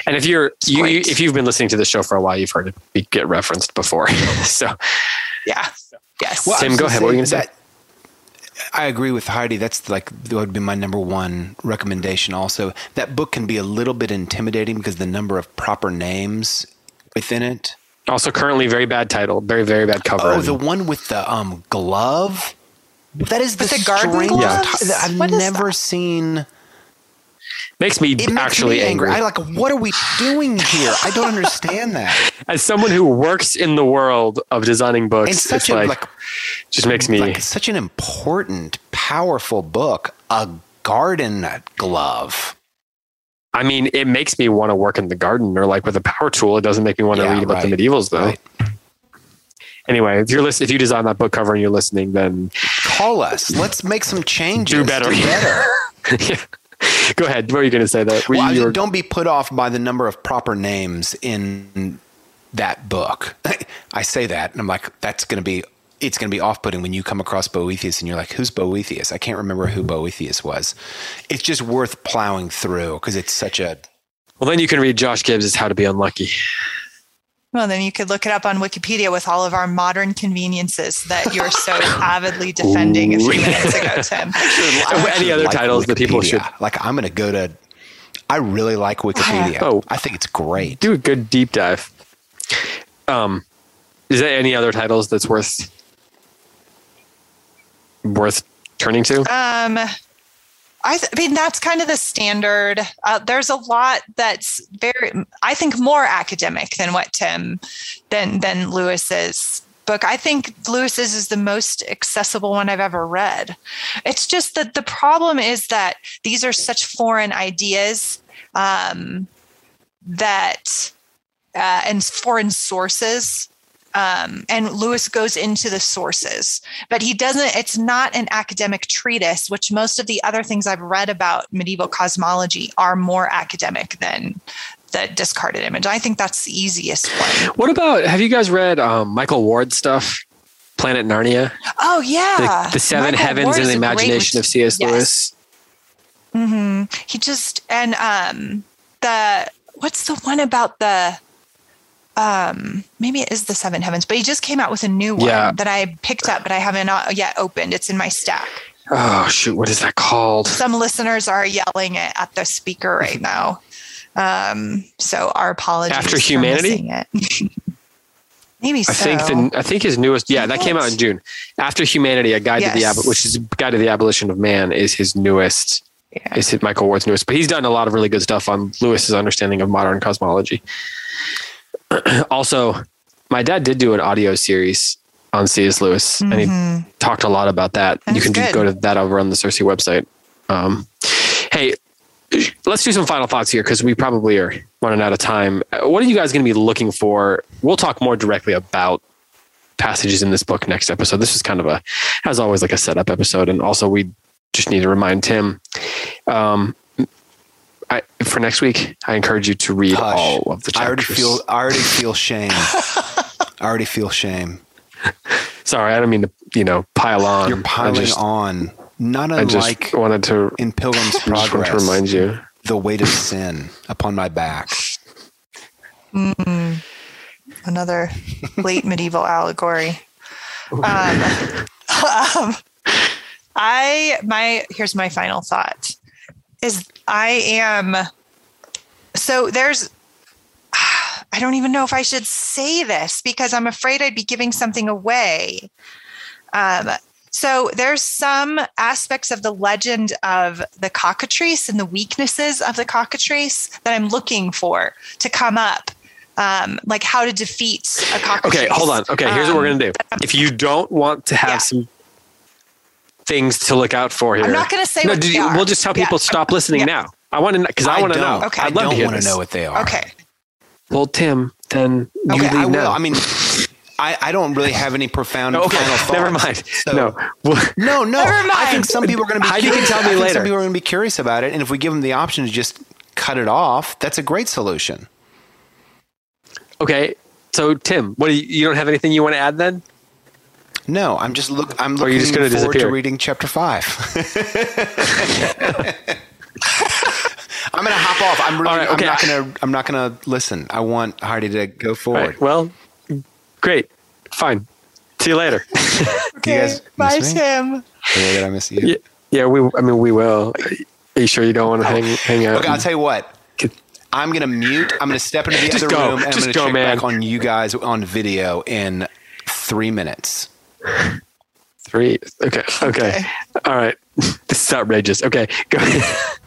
And if you're, you, you, if you've been listening to the show for a while, you've heard it get referenced before. So yeah. Yes. Well, Tim, go ahead. What were you going to say? I agree with Heidi. That's like that would be my number one recommendation. Also, that book can be a little bit intimidating because the number of proper names within it. Also currently very bad title, very, very bad cover. Oh, the one with the um, glove? That is the, the garden glove? Yeah. I've what never seen. Makes me it actually makes me angry. angry. I like, what are we doing here? I don't understand that. As someone who works in the world of designing books, it's, such it's a, like, like, just makes me. Like, such an important, powerful book, a garden glove. I mean, it makes me want to work in the garden or like with a power tool. It doesn't make me want to yeah, read about right. the medievals, though. Right. Anyway, if you're listening, if you design that book cover and you're listening, then call us. Let's make some changes. Do better. Do better. Yeah. Go ahead. What are you going to say? That well, you, I mean, don't be put off by the number of proper names in that book. I say that, and I'm like, that's going to be. It's going to be off-putting when you come across Boethius and you're like, who's Boethius? I can't remember who Boethius was. It's just worth plowing through because it's such a... Well, then you can read Josh Gibbs' How to Be Unlucky. Well, then you could look it up on Wikipedia with all of our modern conveniences that you're so avidly defending a few minutes ago, Tim. Any other like titles Wikipedia. That people should... Like, I'm going to go to... I really like Wikipedia. Oh, I think it's great. Do a good deep dive. Um, is there any other titles that's worth... worth turning to? Um, I, th- I mean, that's kind of the standard. Uh, there's a lot that's very, I think, more academic than what Tim, than than Lewis's book. I think Lewis's is the most accessible one I've ever read. It's just that the problem is that these are such foreign ideas um, that uh, and foreign sources. Um, and Lewis goes into the sources, but he doesn't, it's not an academic treatise, which most of the other things I've read about medieval cosmology are more academic than The Discarded Image. I think that's the easiest one. What about, have you guys read um, Michael Ward's stuff? Planet Narnia? Oh, yeah. The, the Seven Michael Heavens Ward and the Imagination great, of C S. Yes. Lewis. Mm-hmm. He just, and um, the, what's the one about the, Um, maybe it is the Seven Heavens, but he just came out with a new one yeah. that I picked up, but I haven't yet opened. It's in my stack. Oh shoot. What is that called? Some listeners are yelling it at the speaker right now. Um, so our apologies. After Humanity? It. Maybe so. I think the, I think his newest, yeah, that came out in June. After Humanity, a guide yes. to the Ab- which is Guide to the Abolition of Man is his newest, yeah. is Michael Ward's newest, but he's done a lot of really good stuff on Lewis's understanding of modern cosmology. Also, my dad did do an audio series on C S. Lewis, mm-hmm. and he talked a lot about that. That's you can good. Just go to that over on the Circe website. Um, hey, let's do some final thoughts here because we probably are running out of time. What are you guys going to be looking for? We'll talk more directly about passages in this book next episode. This is kind of a, as always, like a setup episode. And also, we just need to remind Tim um, I, for next week, I encourage you to read Hush. all of the chapters. I already feel, I already feel shame. I already feel shame. Sorry, I don't mean to, you know, pile on. You're piling just, on. Not unlike I wanted to, in Pilgrim's Progress. To remind you. The weight of sin upon my back. Mm-hmm. Another late medieval allegory. Um, um, I my here's my final thought. Is I am, so there's, I don't even know if I should say this because I'm afraid I'd be giving something away. Um, so there's some aspects of the legend of the cockatrice and the weaknesses of the cockatrice that I'm looking for to come up. Um, like how to defeat a cockatrice. Okay, hold on. Okay, here's um, what we're going to do. If you don't want to have yeah. some things to look out for here. I'm not going to say no, what you, they are. We'll just tell people yeah. stop listening yeah. now. I want to because I, I want to know. Okay. I'd love I don't want to know what they are. Okay. Well, Tim, then you okay, leave I will. Now. I mean, I, I don't really have any profound okay. final thoughts. Never mind. So. No. no, no. Never mind. I think some people are going to be Heidi curious. Can tell me I later. Some people are going to be curious about it, and if we give them the option to just cut it off, that's a great solution. Okay. So, Tim, what do you, you don't have anything you want to add then? No, I'm just look. I'm looking just forward disappear? to reading chapter five. I'm gonna hop off. I'm really. Right, okay. I'm not gonna. I'm not gonna listen. I want Heidi to go forward. Right, well, great. Fine. See you later. Okay. You guys bye, miss me? Tim. Yeah, did I miss you? Yeah, yeah. We. I mean, we will. Are you sure you don't want to hang hang out? Okay, I'll tell you what. I'm gonna mute. I'm gonna step into the just other go. room and just I'm gonna go, check man. back on you guys on video in three minutes. Three. Okay. Okay. Okay. All right. This is outrageous. Okay. Go ahead.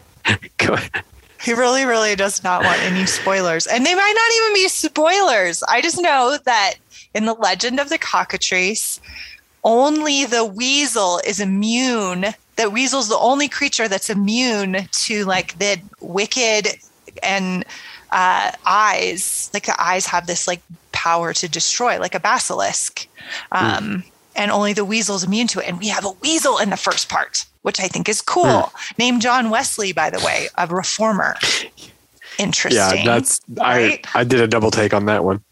Go ahead. He really, really does not want any spoilers. And they might not even be spoilers. I just know that in the legend of the cockatrice, only the weasel is immune. The weasel's the only creature that's immune to like the wicked and uh, eyes. Like the eyes have this like power to destroy, like a basilisk. Um, mm. And only the weasel's immune to it. And we have a weasel in the first part, which I think is cool. Mm. Named John Wesley, by the way, a reformer. Interesting. Yeah, that's right? I I did a double take on that one.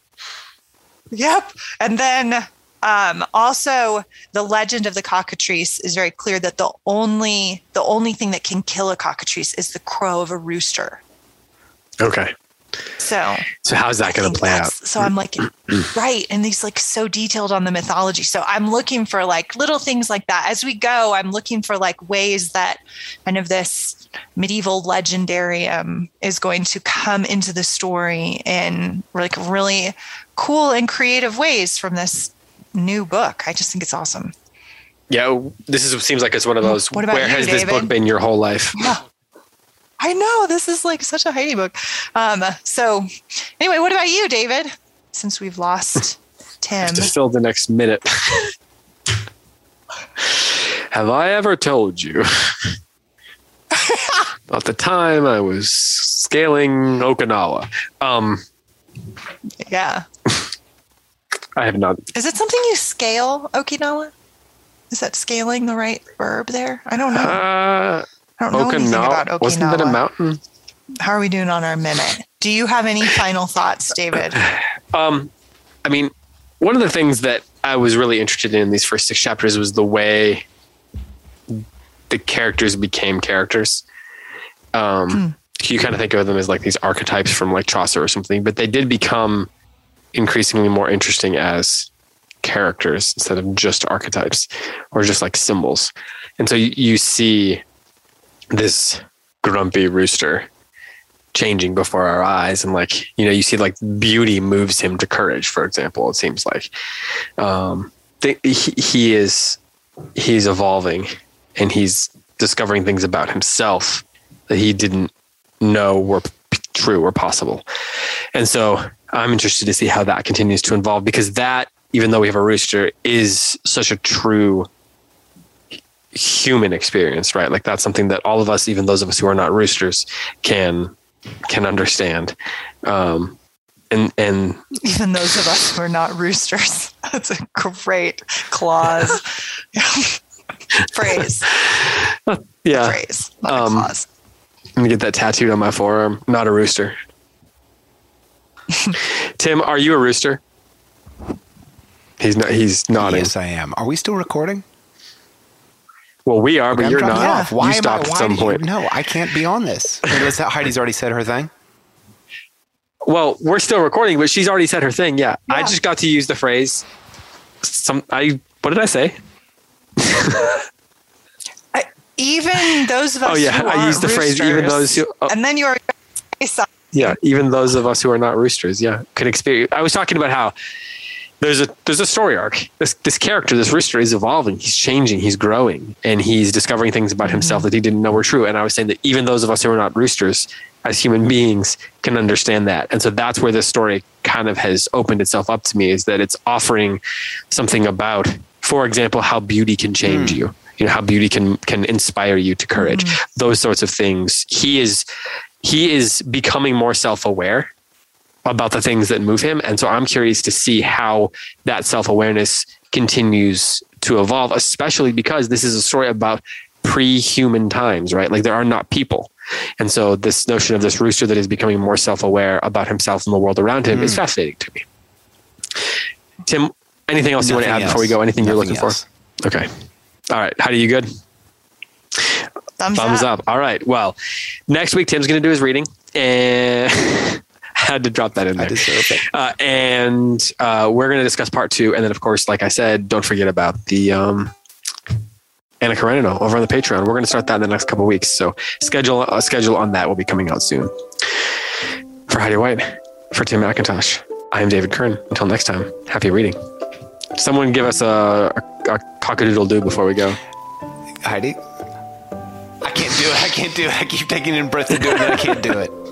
Yep. And then um, also the legend of the cockatrice is very clear that the only the only thing that can kill a cockatrice is the crow of a rooster. Okay. So, so how's that going to play out? So I'm like, right. And he's like so detailed on the mythology. So I'm looking for like little things like that. As we go, I'm looking for like ways that kind of this medieval legendarium is going to come into the story in like really cool and creative ways from this new book. I just think it's awesome. Yeah. This is, seems like it's one of those, where you, has David? This book been your whole life? Yeah. I know this is like such a Heidi book. Um, so anyway, what about you, David? Since we've lost Tim. I have to fill the next minute. Have I ever told you? About the time I was scaling Okinawa. Um, yeah. I have not. Is it something you scale Okinawa? Is that scaling the right verb there? I don't know. Uh, I don't know Okinawa, anything about Okinawa. Wasn't that a mountain? How are we doing on our minute? Do you have any final thoughts, David? Um, I mean, one of the things that I was really interested in in these first six chapters was the way the characters became characters. Um, hmm. You kind of think of them as like these archetypes from like Chaucer or something, but they did become increasingly more interesting as characters instead of just archetypes or just like symbols. And so you, you see this grumpy rooster changing before our eyes, and like, you know, you see like beauty moves him to courage, for example. It seems like um th- he, he is he's evolving, and he's discovering things about himself that he didn't know were p- true or possible. And so I'm interested to see how that continues to evolve, because that, even though we have a rooster, is such a true human experience, right? Like that's something that all of us, even those of us who are not roosters, can can understand. Um, and and even those of us who are not roosters, that's a great clause phrase. Yeah, phrase. Not um, a clause. I'm gonna get that tattooed on my forearm. Not a rooster. Tim, are you a rooster? He's not. He's nodding. Yes, I am. Are we still recording? Well, we are, but okay, you're not. Off. Why you stopped I, why at some point. You, no, I can't be on this. Was that, Heidi's already said her thing? Well, we're still recording, but she's already said her thing. Yeah, yeah. I just got to use the phrase. Some. I. What did I say? I, even those of us. Oh yeah, who I used the roosters, phrase. Even those who. Oh. And then you are. Yeah, even those of us who are not roosters. Yeah, could experience. I was talking about how. There's a there's a story arc. This this character, this rooster, is evolving. He's changing. He's growing, and he's discovering things about himself mm-hmm. that he didn't know were true. And I was saying that even those of us who are not roosters, as human beings, can understand that. And so that's where this story kind of has opened itself up to me, is that it's offering something about, for example, how beauty can change mm. you. You know, how beauty can can inspire you to courage. Mm-hmm. Those sorts of things. He is he is becoming more self-aware about the things that move him. And so I'm curious to see how that self-awareness continues to evolve, especially because this is a story about pre-human times, right? Like there are not people. And so this notion of this rooster that is becoming more self-aware about himself and the world around him mm. is fascinating to me. Tim, anything else Nothing you want to add else. before we go? Anything Nothing you're looking else. for? Okay. All right. Heidi, you good? Thumbs, Thumbs up. up. All right. Well, next week, Tim's going to do his reading. And... had to drop that in there. I deserve it. Uh, and uh, we're going to discuss part two. And then, of course, like I said, don't forget about the um, Anna Karenina over on the Patreon. We're going to start that in the next couple of weeks. So schedule a uh, schedule on that will be coming out soon. For Heidi White, for Tim McIntosh, I am David Kern. Until next time, happy reading. Someone give us a, a, a cock-a-doodle-doo before we go. Heidi? I can't do it. I can't do it. I keep taking in breaths to do it, and I can't do it.